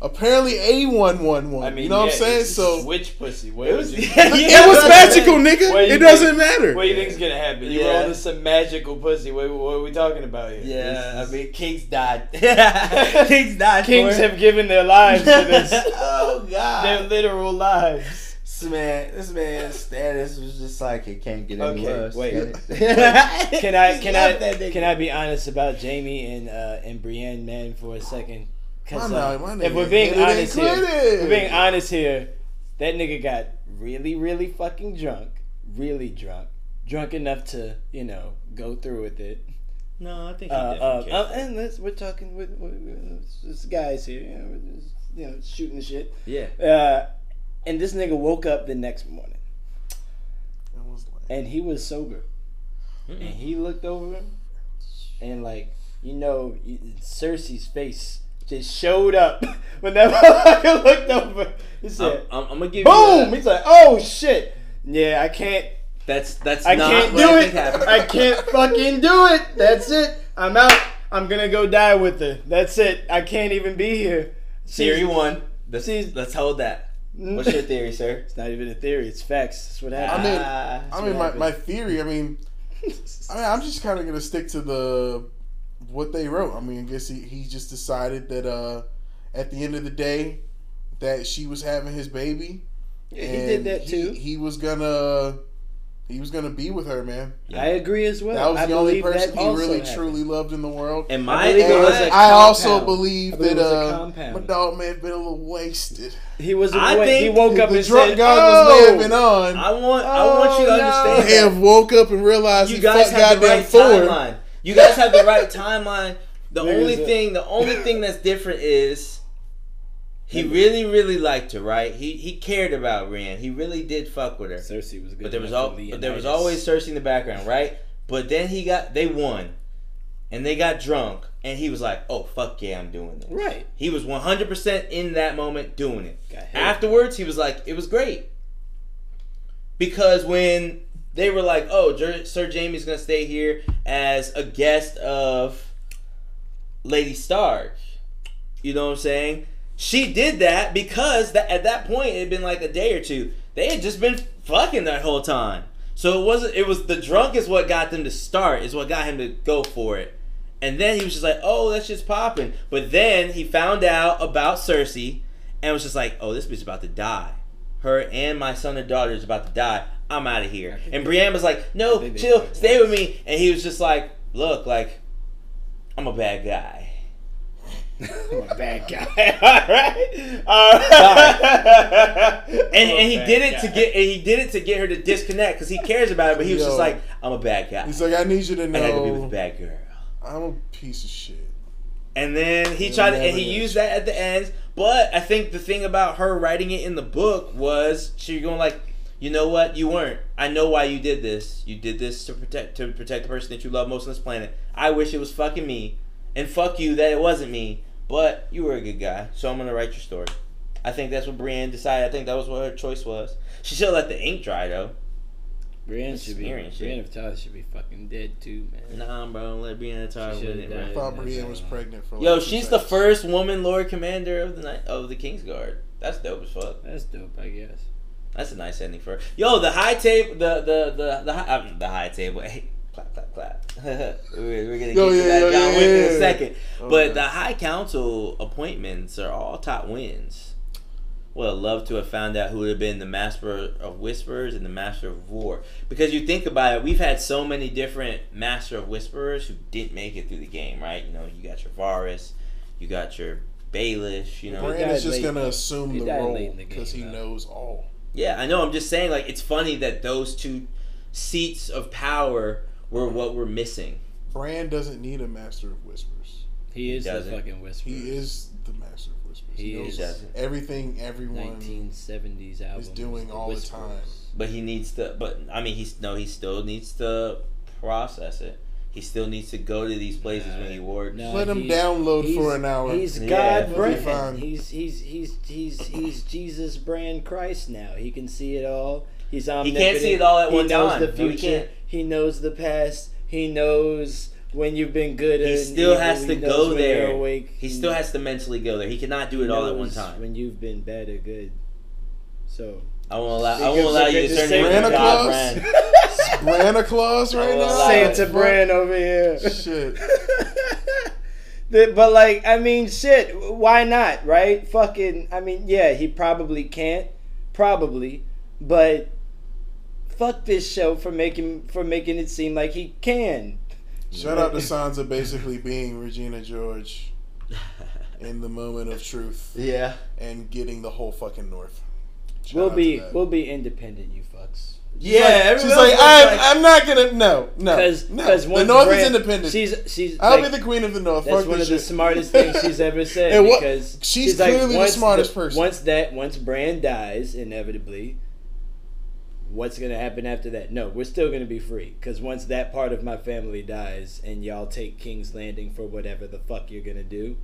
Apparently A one one one. I mean, you know yeah, what I'm saying? So witch pussy. Where it was, was, yeah, yeah, it was magical, nigga. It doesn't think, matter. What do you think's gonna happen? Yeah. You were on some magical pussy. What, what are we talking about here? Yeah, this I mean, kings died. kings died. Kings for have it. given their lives to this. Oh God, their literal lives. This man, this man, Stannis was just like it can't get any okay, worse. Wait, wait. can I, can I, can I be honest about Jamie and uh, and Brienne, man, for a second? Cause, my um, my nigga, if we're being honest here, if we're being honest here, that nigga got really, really fucking drunk, really drunk, drunk enough to, you know, go through with it. No, I think he uh, did. Uh, uh, and this, we're talking with, with, with guys here, you know, we're just, you know, shooting shit. Yeah. Uh, and this nigga woke up the next morning. And he was sober. Mm-mm. And he looked over him. And, like, you know, Cersei's face just showed up when that motherfucker looked over. He said, I'm, I'm, I'm gonna give boom! You boom! He's like, oh, shit. Yeah, I can't. That's that's I not can't what do I it. Think I can't fucking do it. That's it. I'm out. I'm gonna go die with her. That's it. I can't even be here. Theory one. Let's, let's hold that. What's your theory, sir? It's not even a theory. It's facts. That's what happened. I mean, ah, I mean, my, my theory. I mean, I mean, I'm just kind of gonna stick to the what they wrote. I mean, I guess he he just decided that uh, at the end of the day that she was having his baby. Yeah, he did that too. He, he was gonna. He was gonna be with her, man. Yeah. I agree as well. That was I the only person he really happened. truly loved in the world. And my, and I, I also believe, I believe that uh, my dog may have been a little wasted. He was. A I wa- think he woke up the and drunk said, "Oh, was on. I want, oh, I want you to no. understand." He have woke up and realized you guys have the right timeline. You guys have the right timeline. The Where only thing, the only thing that's different is he really, really liked her, right? He he cared about Brienne. He really did fuck with her. Cersei was good, but there was al- but there was always Cersei in the background, right? But then he got they won, and they got drunk, and he was like, "Oh fuck yeah, I'm doing this." Right. He was one hundred percent in that moment doing it. Afterwards, he was like, "It was great," because when they were like, "Oh, Jer- Sir Jamie's gonna stay here as a guest of Lady Stark," you know what I'm saying? She did that because that, at that point it had been like a day or two. They had just been fucking that whole time. So it wasn't. It was the drunk is what got them to start. Is what got him to go for it. And then he was just like, "Oh, that's just popping." But then he found out about Cersei, and was just like, "Oh, this bitch is about to die. Her and my son and daughter is about to die. I'm out of here." And Brienne was like, "No, chill, stay with me." And he was just like, "Look, like, I'm a bad guy." I'm a bad guy. Alright. Alright. And and he did it guy. to get and he did it to get her to disconnect because he cares about it, but he was Yo, just like, I'm a bad guy. He's like, I need you to know I had to be with a bad girl. I'm a piece of shit. And then he tried to, and he used that at the end. But I think the thing about her writing it in the book was she going like, you know what? You weren't. I know why you did this. You did this to protect to protect the person that you love most on this planet. I wish it was fucking me. And fuck you that it wasn't me. But you were a good guy, so I'm gonna write your story. I think that's what Brienne decided. I think that was what her choice was. She should have let the ink dry though. Brienne should be Brienne of Tyler should be fucking dead too, man. Nah, bro, don't let Brienne of Tyler win it. I thought Brienne was pregnant for. Yo, she's the first woman Lord Commander of the night of the Kingsguard. That's dope as fuck. That's dope, I guess. That's a nice ending for her. Yo, the high table, the the the the high, um, the high table. Hey. Clap, clap, clap. We're going to get oh, yeah, to that John Wick yeah, yeah, yeah. in a second. Oh, but yeah. The High Council appointments are all top wins. Well, love to have found out who would have been the Master of Whisperers and the Master of War. Because you think about it, we've had so many different Master of Whisperers who didn't make it through the game, right? You know, you got your Varys, you got your Baelish, you know. Brandon's just going to assume the role because he though. knows all. Yeah, I know. I'm just saying, like, it's funny that those two seats of power We're what we're missing. Bran doesn't need a master of whispers. He is he the fucking whisperer. He is the master of whispers. He, he knows is everything everyone nineteen seventies album is doing all the time. But he needs to. But I mean, he's no. He still needs to process it. He still needs to go to these places nah, when he works. Nah, Let him download for an hour. He's God yeah. Bran. He's he's he's he's he's Jesus Bran Christ now. He can see it all. He's omnipotent. He can't see it all at one time. He knows the future. He knows the past. He knows when you've been good. He still evil. has to he go there. Awake. He still has to mentally go there. He cannot do he it all at one time. When you've been bad or good, so I won't allow. I won't allow you to turn into God, Bran. Brana Claus right now. Santa Bran over here. Shit. But like, I mean, shit. Why not? Right? Fucking. I mean, yeah. He probably can't. Probably, but. Fuck this show for making for making it seem like he can. Shout out to Sansa basically being Regina George in the moment of truth. Yeah. And getting the whole fucking North. We'll be we'll be independent, you fucks. She's yeah, like, she's like, I'm like, I'm not gonna no no because no. The North Bran, is independent. She's she's I'll like, be the queen of the North. That's one of the smartest things she's ever said and what, because she's, she's clearly like, the smartest the, person. Once that once Bran dies inevitably, what's gonna happen after that? No, we're still gonna be free because once that part of my family dies and y'all take King's Landing for whatever the fuck you're gonna do,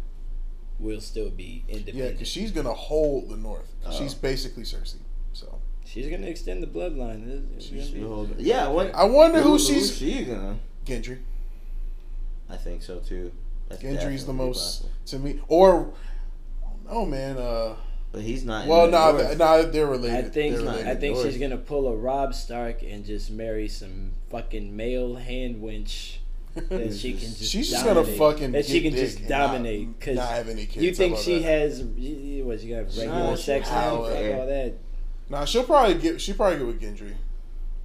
we'll still be independent. Yeah, because she's gonna hold the North. Oh. She's basically Cersei. So. She's gonna extend the bloodline. She's gonna be... Yeah, what... I wonder who, who she's. Who's she gonna? Gendry. I think so too. That's Gendry's the most possible. To me, or oh man, uh, but he's not. Well, no, nah, the, nah, they're related. I think related. I think she's gonna pull a Robb Stark and just marry some fucking male hand wench that she can just. She's just dominate. Gonna fucking that she can just dominate because not, not have any kids. You think she that. Has? What she gonna have regular nah, sex now? All that. Nah, she'll probably get. She probably get with Gendry.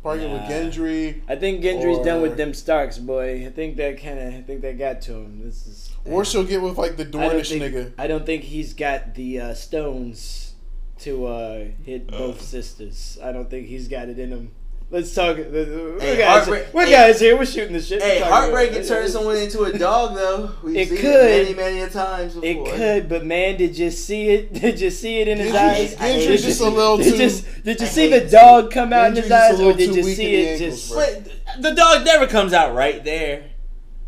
Probably nah. get with Gendry. I think Gendry's or, done with them Starks, boy. I think that kind of. I think that got to him. This is. Or uh, she'll get with like the Dornish I think, nigga. I don't think he's got the uh, stones to uh, hit uh. both sisters. I don't think he's got it in him. Let's talk. Hey, we're guys, we're hey, guys here. We're shooting the shit. Hey, heartbreak can turn someone into a dog, though. We've it seen could, it many, many a times before. It could, but man, did you see it? Did you see it in his eyes? Gendry's just a little too. Did you see the dog come out in his eyes, or did you see it just? The dog never comes out right there.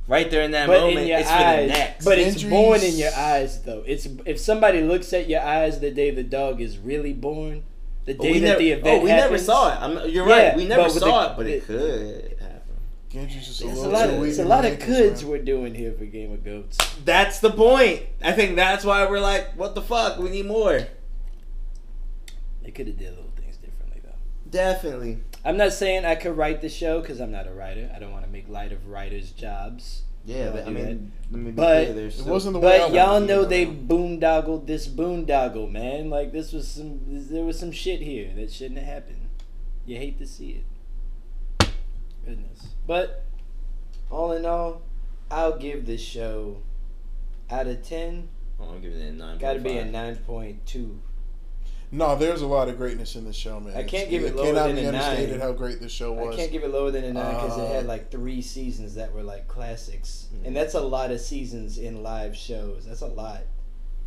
Right there in that but moment, in your it's eyes, for the next. But it's born in your eyes, though. It's if somebody looks at your eyes the day the dog is really born. The day that never, the event oh, we happens. Never saw it. I'm, you're yeah, right. We never saw the, it, but it could happen. It's a lot of, it's a lot of coulds we're doing here for Game of Goats. That's the point. I think that's why we're like, what the fuck? We need more. They could have did little things differently, though. Definitely. I'm not saying I could write the show because I'm not a writer. I don't want to make light of writers' jobs. Yeah, but I mean, I mean but yeah, it wasn't the way but y'all know they boondoggled this boondoggle, man. Like this was some, there was some shit here that shouldn't have happened. You hate to see it. Goodness, but all in all, I'll give this show out of ten. I'll give it a nine. Got to be a nine point two. No, there's a lot of greatness in this show, man. I can't give it, it lower than a nine. It cannot be understated how great this show was. I can't give it lower than a nine because uh, it had like three seasons that were like classics. Mm-hmm. And that's a lot of seasons in live shows. That's a lot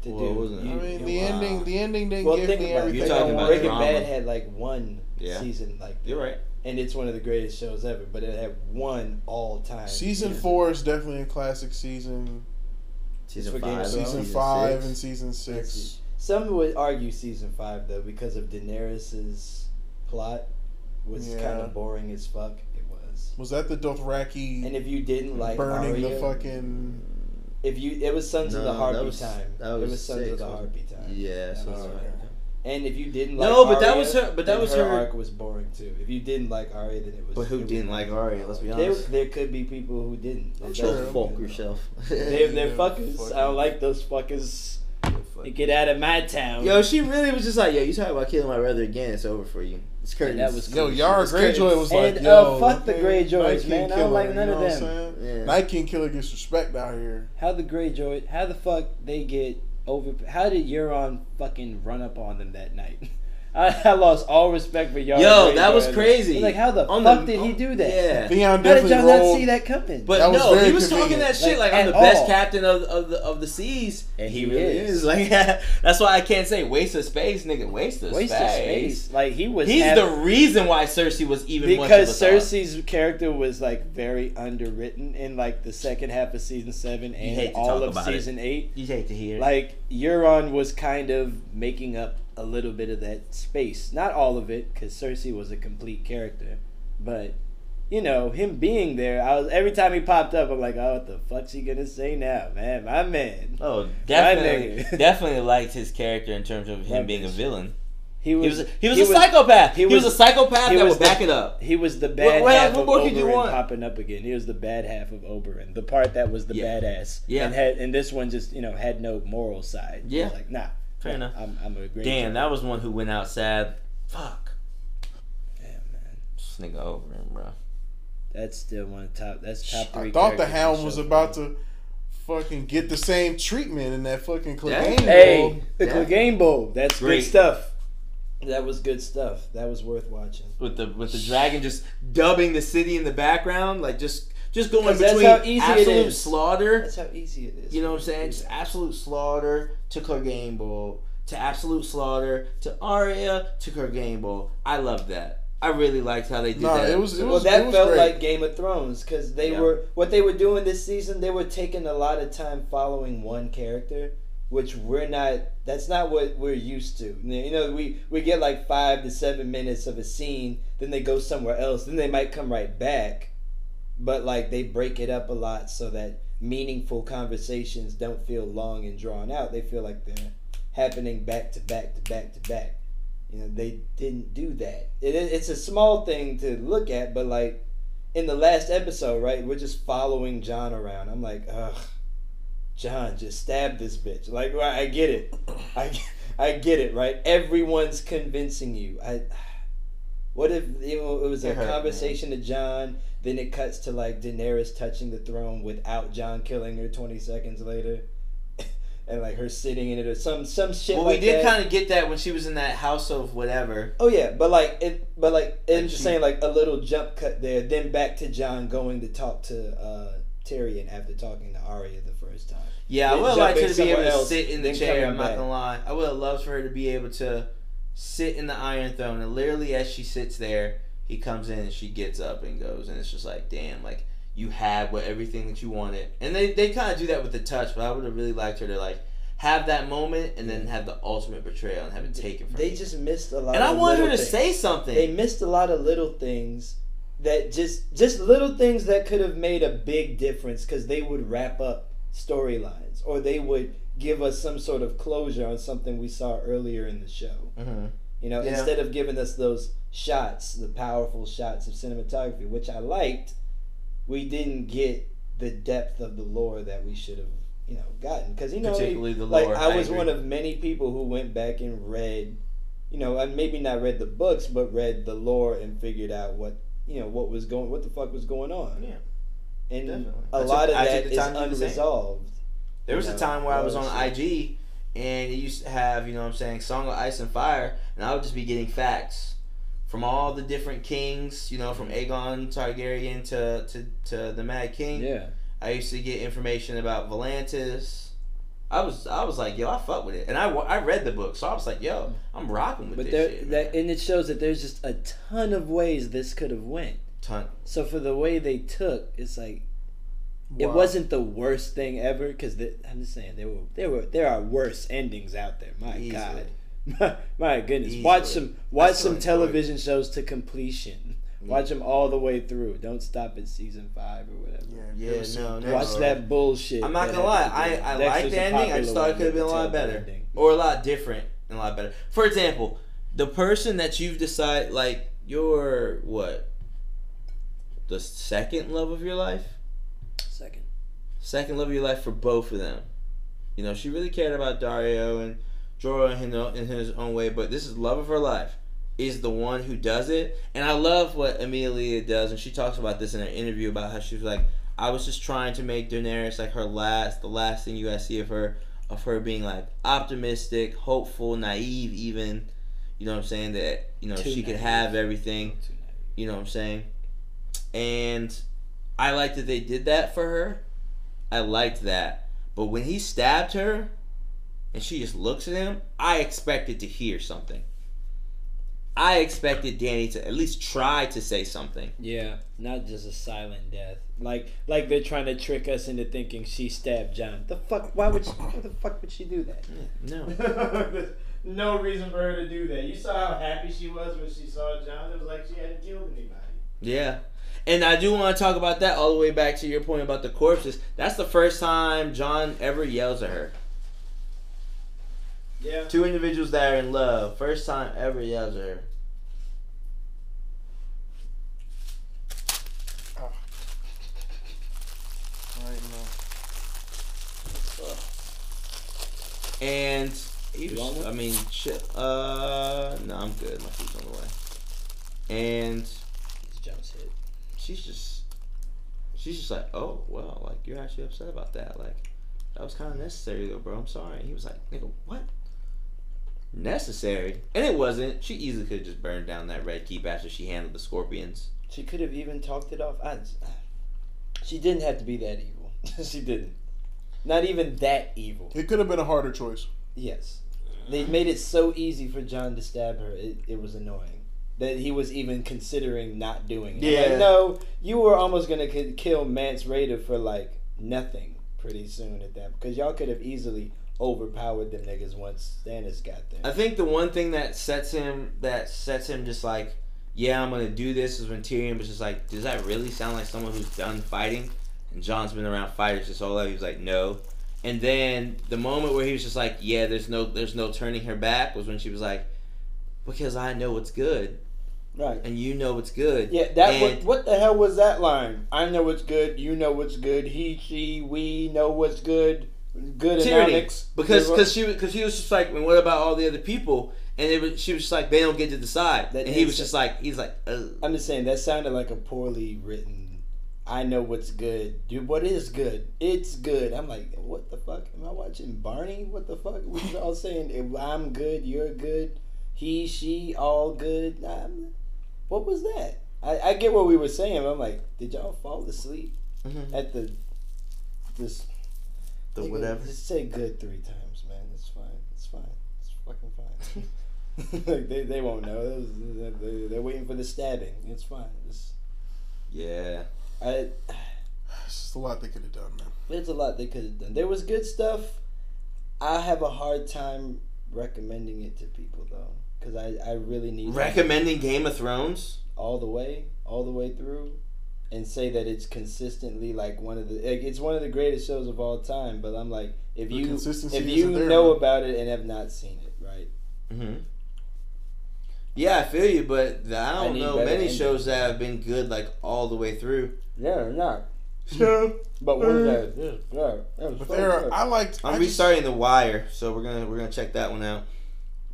to well, do. Wasn't you, I mean, the wow. ending the ending didn't well, give me everything. You're talking about Breaking Bad had like one yeah. season like that. You're right. And it's one of the greatest shows ever, but it had one all time. Season yeah. four is definitely a classic season. Season five. Season, season five six. And season six. Some would argue season five though because of Daenerys's plot was yeah. kind of boring as fuck. It was. Was that the Dothraki? And if you didn't like burning Arya, the fucking, if you it was Sons no, of the Harpy was, time. Was it was Sons six, of the Harpy time. Yeah. Sons of the Harpy. And if you didn't like no, but Arya, that was her. But that was her, her arc was boring too. If you didn't like Arya, then it was. But who didn't like Arya? Let's be honest. There, there could be people who didn't. Like, sure, fuck yourself. They, they're yeah, fuckers. Fuck I don't like those fuckers. Get out of my town. Yo, she really was just like, yo, you talking about killing my brother again, it's over for you. It's curtains. That was cool. Yo, Yara Greyjoy was like, and, yo. Uh, fuck the Greyjoys, man. Killer, I don't like none you know of them. Yeah. Night King Killer gets respect out here. How the Greyjoy, how the fuck they get over, how did Euron fucking run up on them that night? I, I lost all respect for Yara Yo, Greyjoy. That was crazy. Was like, how the on fuck the, did he do that? Yeah. Theon definitely how did y'all not see that coming? But that no, was he was convenient. Talking that shit like, like I'm the all. Best captain of, of the of the seas, and he, he really is. is. Like that's why I can't say waste of space, nigga. Waste of waste space. space. Like he was. He's having, the reason why Cersei was even because much of a Cersei's thought. Character was like very underwritten in like the second half of season seven and all of season it. eight. You hate to hear. Like Euron was kind of making up. A little bit of that space, not all of it, because Cersei was a complete character. But you know, him being there, I was every time he popped up, I'm like, oh, what the fuck's he gonna say now, man? My man. Oh, definitely, definitely liked his character in terms of him being a villain. He was, he was, he was a psychopath. He was, he was a psychopath that would back it up. He was the bad what, what, half what, what of Oberyn popping up again. He was the bad half of Oberyn, the part that was the yeah. badass. Yeah, and had and this one just you know had no moral side. Yeah, like nah. Fair enough. I'm, I'm a great Damn, fan. That was one who went out sad. Fuck. Damn, man. This nigga over him, bro. That's still one of the top. That's top three. I thought the Hound was about to fucking get the same treatment in that fucking Clegane Bowl. Hey, the Clegane Bowl. That's great. Good stuff. That was good stuff. That was worth watching. With the with the dragon just dubbing the city in the background, like just just going between that's how easy absolute it is. slaughter. That's how easy it is. You know what I'm saying? Just absolute slaughter to Clegane Bowl, to absolute slaughter to Arya to Clegane Bowl. I love that. I really liked how they did nah, that. It was, it was, well, that it was felt great. Like Game of Thrones because they yeah. were what they were doing this season. They were taking a lot of time following one character. Which we're not, that's not what we're used to. You know, we, we get like five to seven minutes of a scene, then they go somewhere else, then they might come right back. But like they break it up a lot so that meaningful conversations don't feel long and drawn out. They feel like they're happening back to back to back to back. You know, they didn't do that. It, it's a small thing to look at, but like in the last episode, right, we're just following Jon around. I'm like, ugh. John just stabbed this bitch. Like, I get it. I, I get it, right? Everyone's convincing you. I. What if you know, it was a conversation to John, then it cuts to, like, Daenerys touching the throne without John killing her twenty seconds later, and, like, her sitting in it or some, some shit like that. Well, we did kind of get that when she was in that house of whatever. Oh, yeah, but, like, it, but like I'm just saying, like, a little jump cut there, then back to John going to talk to uh, Tyrion after talking to Arya the first time. Yeah, I would like her to be able to sit in the chair, I'm not gonna lie. I would have loved for her to be able to sit in the Iron Throne, and literally as she sits there, he comes in and she gets up and goes, and it's just like, damn, like, you had what everything that you wanted. And they, they kind of do that with the touch, but I would have really liked her to, like, have that moment and then have the ultimate betrayal and have it taken from her. They just missed a lot of little things. And I wanted her to say something. They missed a lot of little things. That just just little things that could have made a big difference because they would wrap up storylines or they would give us some sort of closure on something we saw earlier in the show. Mm-hmm. You know, yeah. Instead of giving us those shots, the powerful shots of cinematography, which I liked, we didn't get the depth of the lore that we should have, you know, gotten. Because you know, particularly the lore, like I, I was agree. one of many people who went back and read, you know, I maybe not read the books, but read the lore and figured out what. You know what was going, what the fuck was going on? Yeah, and definitely. a took, lot of I that is unresolved. There was you know, a time where I was on I G, and it used to have, you know what I'm saying, Song of Ice and Fire, and I would just be getting facts from all the different kings, you know, from Aegon Targaryen to to, to the Mad King. Yeah, I used to get information about Volantis. I was I was like, yo, I fuck with it, and I, I read the book, so I was like, yo, I'm rocking with but this there, shit. But that and it shows that there's just a ton of ways this could have went. Ton. So for the way they took, it's like, wow. It wasn't the worst thing ever because I'm just saying there were there were there are worse endings out there. My Easily. God, my, my goodness, Easily. watch some watch That's some television shows to completion. Watch them all the way through. Don't stop at season five or whatever. Yeah, yeah no, no. Watch no. that bullshit. I'm not gonna lie. I, I like the ending. I just thought it could have been a lot better. Ending. Or a lot different and a lot better. For example, the person that you've decided, like, your, what? The second love of your life? Second. Second love of your life for both of them. You know, she really cared about Dario and Jorah in his own way, but this is love of her life. Is the one who does it. And I love what Amelia does, and she talks about this in her interview about how she was like, I was just trying to make Daenerys like her last the last thing you guys see of her of her being like optimistic, hopeful, naive even. You know what I'm saying? That you know Too she naive. could have everything. You know what I'm saying? And I liked that they did that for her. I liked that. But when he stabbed her and she just looks at him, I expected to hear something. I expected Danny to at least try to say something. Yeah, not just a silent death. Like, like they're trying to trick us into thinking she stabbed John. The fuck? Why would she? Why the fuck would she do that? Yeah, no. There's no reason for her to do that. You saw how happy she was when she saw John. It was like she hadn't killed anybody. Yeah, and I do want to talk about that all the way back to your point about the corpses. That's the first time John ever yells at her. Yeah. Two individuals that are in love. First time ever yells at her. Oh. All right, man. Oh. And he was, I mean, shit. Uh, no, I'm good. My food's on the way. And she's just, she's just like, oh, well, like you're actually upset about that. Like that was kind of necessary though, bro. I'm sorry. And he was like, nigga, what? necessary. And it wasn't. She easily could have just burned down that Red Keep after she handled the scorpions. She could have even talked it off. I, she didn't have to be that evil. She didn't. Not even that evil. It could have been a harder choice. Yes. They made it so easy for Jon to stab her. It, it was annoying that he was even considering not doing it. Yeah. Like, no, you were almost going to kill Mance Raider for, like, nothing pretty soon at that. Because y'all could have easily overpowered them niggas once Stannis got there. I think the one thing that sets him, that sets him just like, yeah, I'm going to do this, is when Tyrion was just like, does that really sound like someone who's done fighting? And Jon's been around fighters this whole life. He was like, no. And then the moment where he was just like, yeah, there's no there's no turning her back, was when she was like, because I know what's good. Right. And you know what's good. Yeah, that was, what the hell was that line? I know what's good, you know what's good, he, she, we know what's good. Good economics. Because cause she, cause she was just like, well, what about all the other people? And it was, she was just like, they don't get to decide. That and he was just like, he's like, ugh. I'm just saying, that sounded like a poorly written, I know what's good. Dude, what is good? It's good. I'm like, what the fuck? Am I watching Barney? What the fuck? We was all saying, if I'm good, you're good, he, she, all good. I'm, what was that? I, I get what we were saying, but I'm like, did y'all fall asleep mm-hmm. at the, this, the like, whatever? Just say good three times, man. It's fine. It's fine. It's fucking fine. Like they, they won't know. They're, they're waiting for the stabbing. It's fine. It's, yeah. I, it's just a lot they could have done, man. There's a lot they could have done. There was good stuff. I have a hard time recommending it to people, though, because I, I really need... Recommending Game of Thrones? All the way, all the way through, and say that it's consistently, like, one of the... Like, it's one of the greatest shows of all time, but I'm like, if the you if you there, know man. about it and have not seen it, right? Mm-hmm. Yeah, I feel you, but the, I don't I know many ending. shows that have been good, like, all the way through. Yeah, not. Yeah. But one day, yeah, yeah. That was there are, I liked. I'm I restarting just, The Wire, so we're gonna we're gonna check that one out.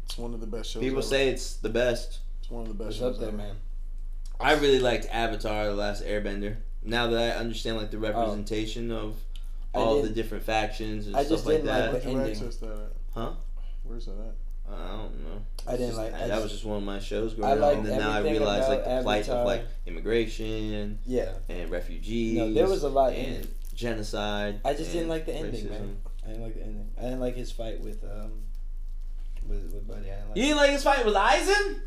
It's one of the best shows. People ever. say it's the best. It's one of the best shows up there, ever. man. I really liked Avatar: The Last Airbender. Now that I understand, like, the representation oh. of all the different factions and I stuff just like that. Like that. Huh? Where's that at? I don't know. I didn't just, like I, that. Was just one of my shows growing up, and then now I realized like the Avatar. plight of like immigration, yeah, and refugees. No, there was a lot and in genocide. I just didn't like the ending, racism. man. I didn't like the ending. I didn't like his fight with um with with Buddy. I didn't like you didn't like his fight with Aizen?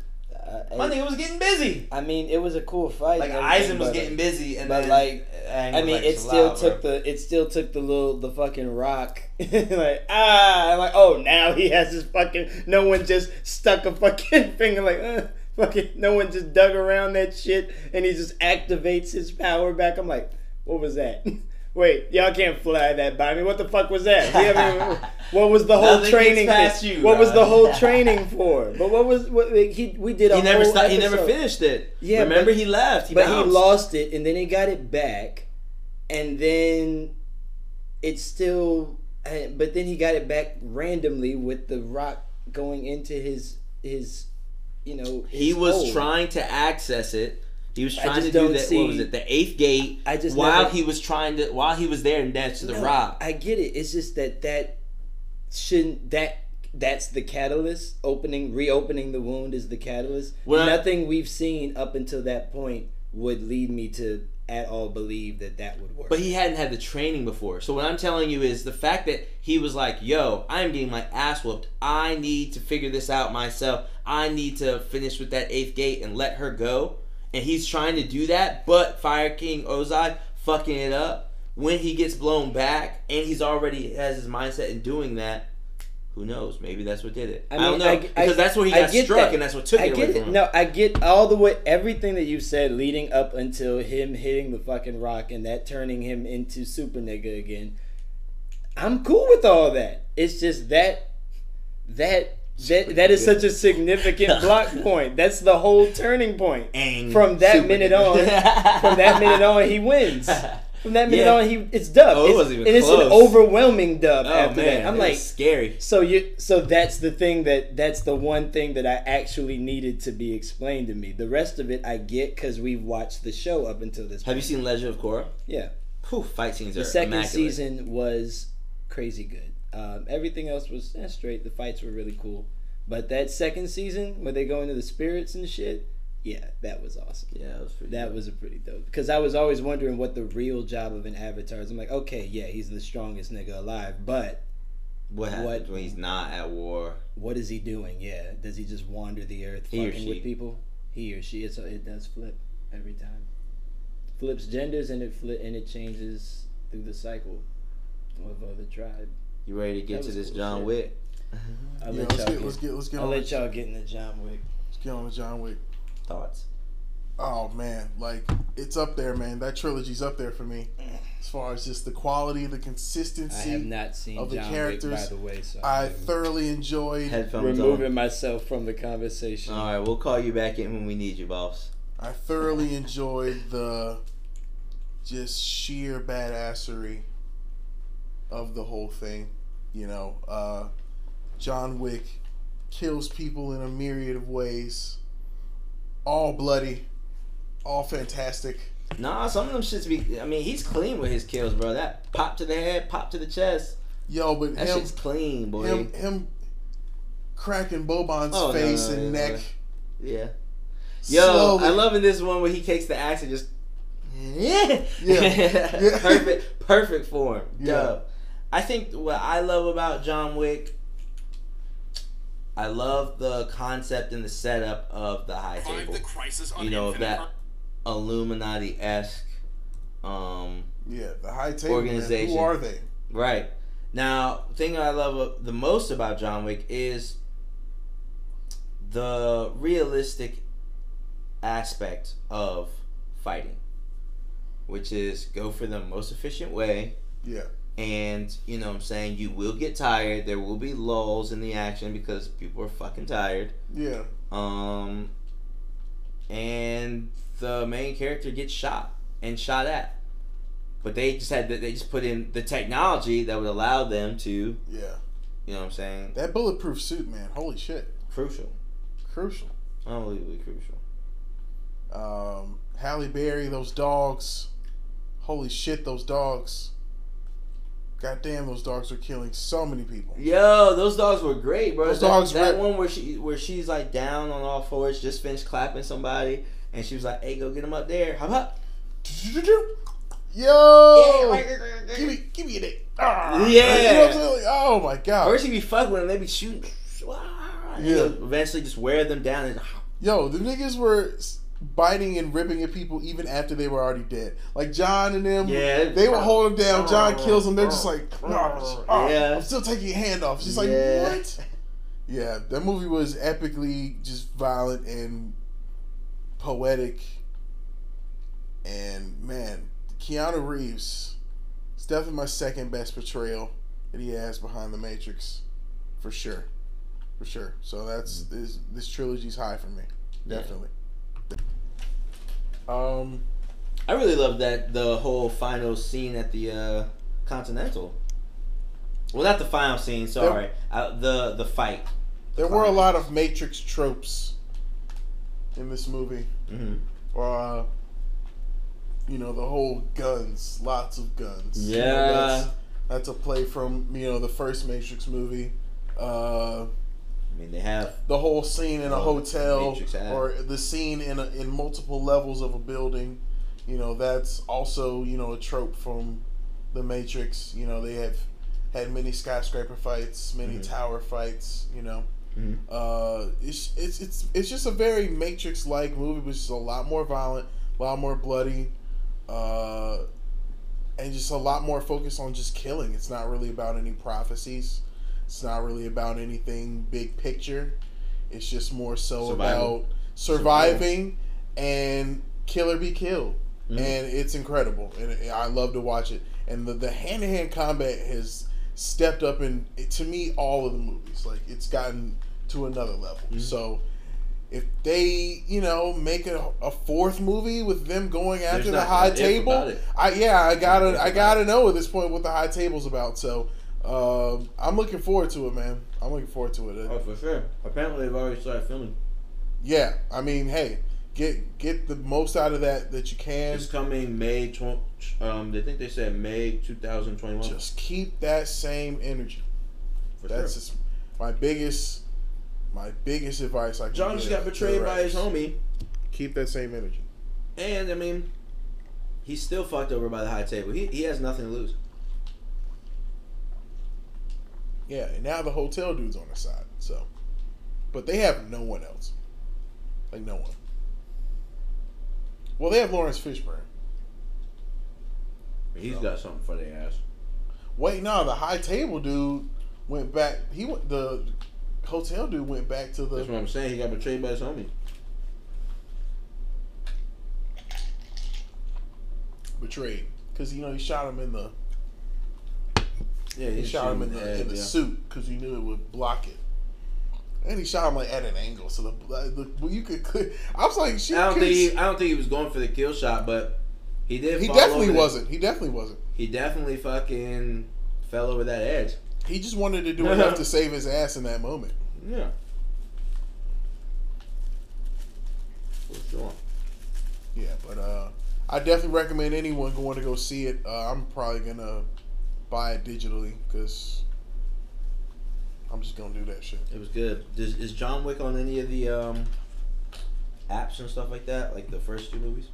Uh, my nigga was getting busy. I mean, it was a cool fight. Like Aizen was getting busy, and but then, like, I mean, like, it still took bro. the it still took the little the fucking rock. Like ah, I'm like oh, now he has his fucking. No one just stuck a fucking finger like uh, fucking. No one just dug around that shit, and he just activates his power back. I'm like, what was that? Wait, y'all can't fly that by me. What the fuck was that? Even, what was the whole Nothing training? For, you, what was the whole training for? But what was what he? We did. A he never. Whole st- he never finished it. Yeah. Remember, but he left. He but bounced. He lost it, and then he got it back, and then it's still. But then he got it back randomly with the rock going into his his, you know. His he was hole. trying to access it. He was trying to do that. See, what was it? The eighth gate. I just while never, he was trying to while he was there and that's to no, the rock. I get it. It's just that that shouldn't that that's the catalyst. Opening reopening the wound is the catalyst. Well, Nothing I, we've seen up until that point would lead me to at all believe that that would work. But he hadn't had the training before. So what I'm telling you is the fact that he was like, yo, I'm getting my ass whooped. I need to figure this out myself. I need to finish with that eighth gate and let her go. And he's trying to do that, but Fire King Ozai fucking it up. When he gets blown back, and he's already has his mindset in doing that, who knows? Maybe that's what did it. I, mean, I don't know. I, because I, that's where he got struck, that. and that's what took I it get away it. From him. No, I get all the way, everything that you said leading up until him hitting the fucking rock and that turning him into Super Nigga again. I'm cool with all that. It's just that, that... That that is such a significant block point. That's the whole turning point. And from that Super minute on, from that minute on, he wins. From that minute yeah. on, he it's dub. Oh, it it's, wasn't even and close. It's an overwhelming dub. Oh, after man, that, I'm it like was scary. So you, so that's the thing that that's the one thing that I actually needed to be explained to me. The rest of it I get because we've watched the show up until this. Have point. you seen Legend of Korra? Yeah. Whew, fight scenes. The are second immaculate. season was crazy good. Um, everything else was eh, straight. The fights were really cool. But that second season where they go into the spirits and shit, yeah, that was awesome. Yeah, it was pretty that dope. was a pretty dope. Because I was always wondering what the real job of an Avatar is. I'm like, okay, yeah, he's the strongest nigga alive, but what happens what, when he's not at war? What is he doing? Yeah, does he just wander the earth he fucking with people? He or she. It's, it does flip every time. Flips genders and it flip and it changes through the cycle of uh, the tribe. You ready to get that to this cool John shit. Wick? I'll yeah, let let's, y'all get, get, let's get. Let's get. I'll on let y'all get into John Wick. Let's get on with John Wick. Thoughts? Oh man, like it's up there, man. That trilogy's up there for me, as far as just the quality, the consistency. I have not seen of the John characters. Wick, by the way, so I thoroughly enjoyed Headphones removing on. myself from the conversation. All right, we'll call you back in when we need you, boss. I thoroughly enjoyed the just sheer badassery of the whole thing. You know, uh, John Wick kills people in a myriad of ways. All bloody, all fantastic. Nah, some of them shits be. I mean, he's clean with his kills, bro. That pop to the head, pop to the chest. Yo, but that him, shit's clean, boy. Him, him cracking Boban's oh, face no, no, and no, neck. No. Yeah. Yo, so, I'm loving this one where he takes the axe and just. Yeah. Yeah. yeah. perfect, perfect form. Yeah. Yo, I think what I love about John Wick. I love the concept and the setup of the high table. You know, that Illuminati-esque um, yeah, the high table organization. Man, who are they? Right. Now, the thing I love the most about John Wick is the realistic aspect of fighting, which is go for the most efficient way. Yeah. And, you know what I'm saying, you will get tired. There will be lulls in the action because people are fucking tired. Yeah. Um, and the main character gets shot and shot at. But they just had, they just put in the technology that would allow them to. Yeah. You know what I'm saying? That bulletproof suit, man. Holy shit. Crucial. Crucial. Unbelievably crucial. Um, Halle Berry, those dogs. Holy shit, those dogs. God damn, those dogs are killing so many people. Yo, those dogs were great, bro. Those that, dogs that were... one where she where she's like down on all fours, just finished clapping somebody, and she was like, "Hey, go get him up there, hop up." Yo, yeah. give me, give me that. Ah. Yeah. Oh my god. Or she be fucking with them, they be shooting. Yeah. Eventually, just wear them down and. Yo, the niggas were biting and ripping at people even after they were already dead. Like John and them, yeah, they would hold him down. John kills them. They're just like, oh, yeah. I'm still taking your hand off. She's yeah. like, what? Yeah, that movie was epically just violent and poetic. And man, Keanu Reeves is definitely my second best portrayal that he has behind The Matrix, for sure, for sure. So that's this this trilogy's high for me, definitely. Yeah. Um, I really love that the whole final scene at the uh, Continental. Well, not the final scene. Sorry, there, uh, the the fight. There were a lot of Matrix tropes in this movie. Mm-hmm. Or, uh, you know, the whole guns, lots of guns. Yeah, you know, that's, that's a play from you know the first Matrix movie. Uh, I mean, they have the whole scene in a hotel, or the scene in a, in multiple levels of a building. You know, that's also you know a trope from The Matrix. You know, they have had many skyscraper fights, many mm-hmm. tower fights. You know, mm-hmm. uh, it's it's it's it's just a very Matrix-like movie, which is a lot more violent, a lot more bloody, uh, and just a lot more focused on just killing. It's not really about any prophecies. It's not really about anything big picture. It's just more so Survival. about surviving Survival. and kill or be killed. Mm-hmm. And it's incredible. And I love to watch it. And the, the hand-to-hand combat has stepped up in, to me, all of the movies. Like, it's gotten to another level. Mm-hmm. So if they, you know, make a, a fourth movie with them going after There's the high table, I yeah, I gotta, I gotta know at this point what the high table's about. So. Um, I'm looking forward to it, man. I'm looking forward to it. Oh, for sure. Apparently, they've already started filming. Yeah, I mean, hey, get get the most out of that that you can. It's coming May tw- Um, they think they said May twenty twenty-one. Just keep that same energy. For That's sure. That's my biggest My biggest advice I can Jon just got betrayed by his homie. Keep that same energy. And, I mean, he's still fucked over by the high table. He he has nothing to lose. Yeah, and now the hotel dude's on his side, so. But they have no one else. Like, no one. Well, they have Lawrence Fishburne. He's so. Got something for their ass. Wait, no, the high table dude went back. He went, the hotel dude went back to the... That's what I'm saying. He got betrayed by his homie. Betrayed. Because, you know, he shot him in the... Yeah, he, he shot him in the, head, in the yeah. suit because he knew it would block it. And he shot him like at an angle, so the, the you could. Clear. I was like, shit, I don't think he, I don't think he was going for the kill shot, but he did. He fall definitely over wasn't. That, he definitely wasn't. He definitely fucking fell over that edge. He just wanted to do enough to save his ass in that moment. Yeah. For sure. Yeah, but uh, I definitely recommend anyone going to go see it. Uh, I'm probably gonna buy it digitally because. I'm just gonna do that shit. It was good. Does, is John Wick on any of the um, apps and stuff like that? Like the first two movies?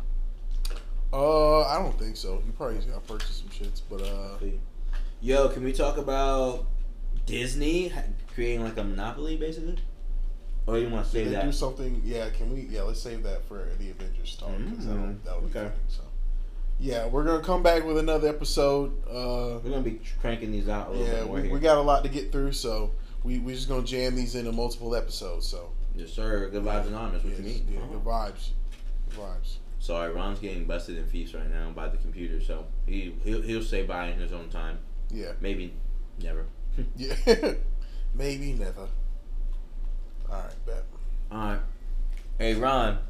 Uh, I don't think so. You probably just gotta purchase some shits, but uh. Yo, can we talk about Disney creating like a monopoly, basically? Or you want to save that? Do something? Yeah. Can we? Yeah, let's save that for the Avengers talk. Mm-hmm. That'll, that'll be okay. Funny, so. Yeah, we're gonna come back with another episode. Uh, we're gonna be cranking these out a little yeah, bit more. Yeah, we, we got a lot to get through, so. We we just gonna jam these into multiple episodes, so. Yes, sir. Good vibes anonymous. What yes, you mean? Yeah, oh. Good vibes. Good vibes. Sorry, Ron's getting busted in Feast right now by the computer, so he he'll, he'll say bye in his own time. Yeah. Maybe, never. yeah. Maybe never. All right, bet. All right. Hey, Ron.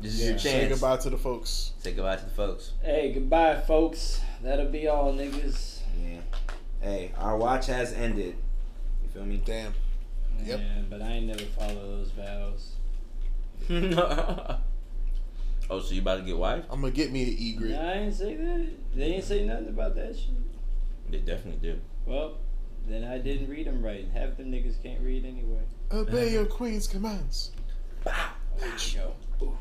This yeah, is your chance. Say goodbye to the folks. Say goodbye to the folks. Hey, goodbye, folks. That'll be all, niggas. Yeah. Hey, our watch has ended. You feel me? Damn. Yep. Yeah, but I ain't never follow those vows. Oh, so you about to get wife? I'm gonna get me an egret. Nah, I ain't say that. They ain't say nothing about that shit. They definitely did. Well, then I didn't read them right. Half them niggas can't read anyway. Obey your queen's commands. Bow. There you go.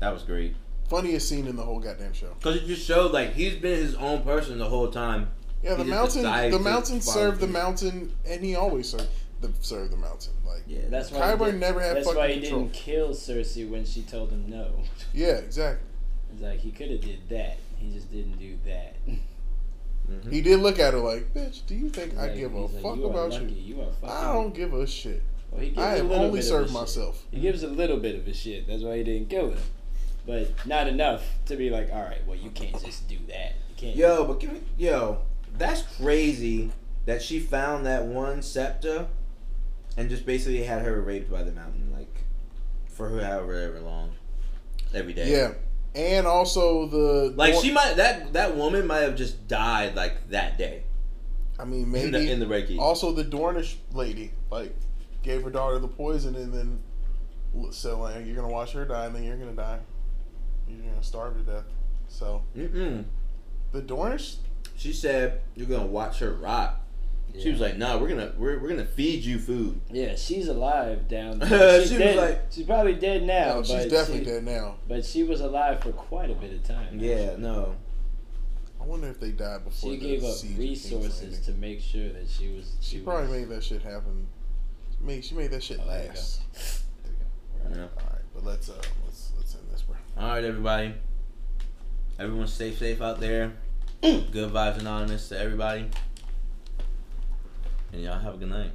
That was great. Funniest scene in the whole goddamn show. Cause it just showed like he's been his own person the whole time. Yeah, the mountain, the mountain served the mountain, and he always served the served the mountain. Like, yeah, that's why Qyburn never had fucking control. That's why he didn't kill Cersei when she told him no. Yeah, exactly. It's like he could have did that. He just didn't do that. Mm-hmm. He did look at her like, bitch. Do you think like, I give a like, fuck you about you? You are fucking I don't give a shit. Well, he gives I have only served myself. Shit. He gives a little bit of a shit. That's why he didn't kill her, but not enough to be like, all right, well, you can't just do that. You can't. Yo, but give me, yo. That's crazy that she found that one scepter and just basically had her raped by the mountain, like, for her however ever long, every day. Yeah, and also the... Like, the she might... That that woman might have just died, like, that day. I mean, maybe... In the, in the Red Keep. Also, the Dornish lady, like, gave her daughter the poison and then... So, like, you're gonna watch her die and then you're gonna die. You're gonna starve to death. So... Mm-mm. The Dornish... She said, "You're gonna watch her rot." Yeah. She was like, "No, nah, we're gonna we're we're gonna feed you food." Yeah, she's alive down there. She's she dead. Was like, she's probably dead now. No, she's but definitely she, dead now. But she was alive for quite a bit of time. Yeah, actually. No. I wonder if they died before. She gave up resources to make sure that she was. She, she probably was, made that shit happen. She made she made that shit oh, last. There we go. There we go. All right. Yeah. All right, but let's uh let's let's end this, bro. All right, everybody. Everyone, stay safe out there. Good vibes anonymous to everybody. And y'all have a good night.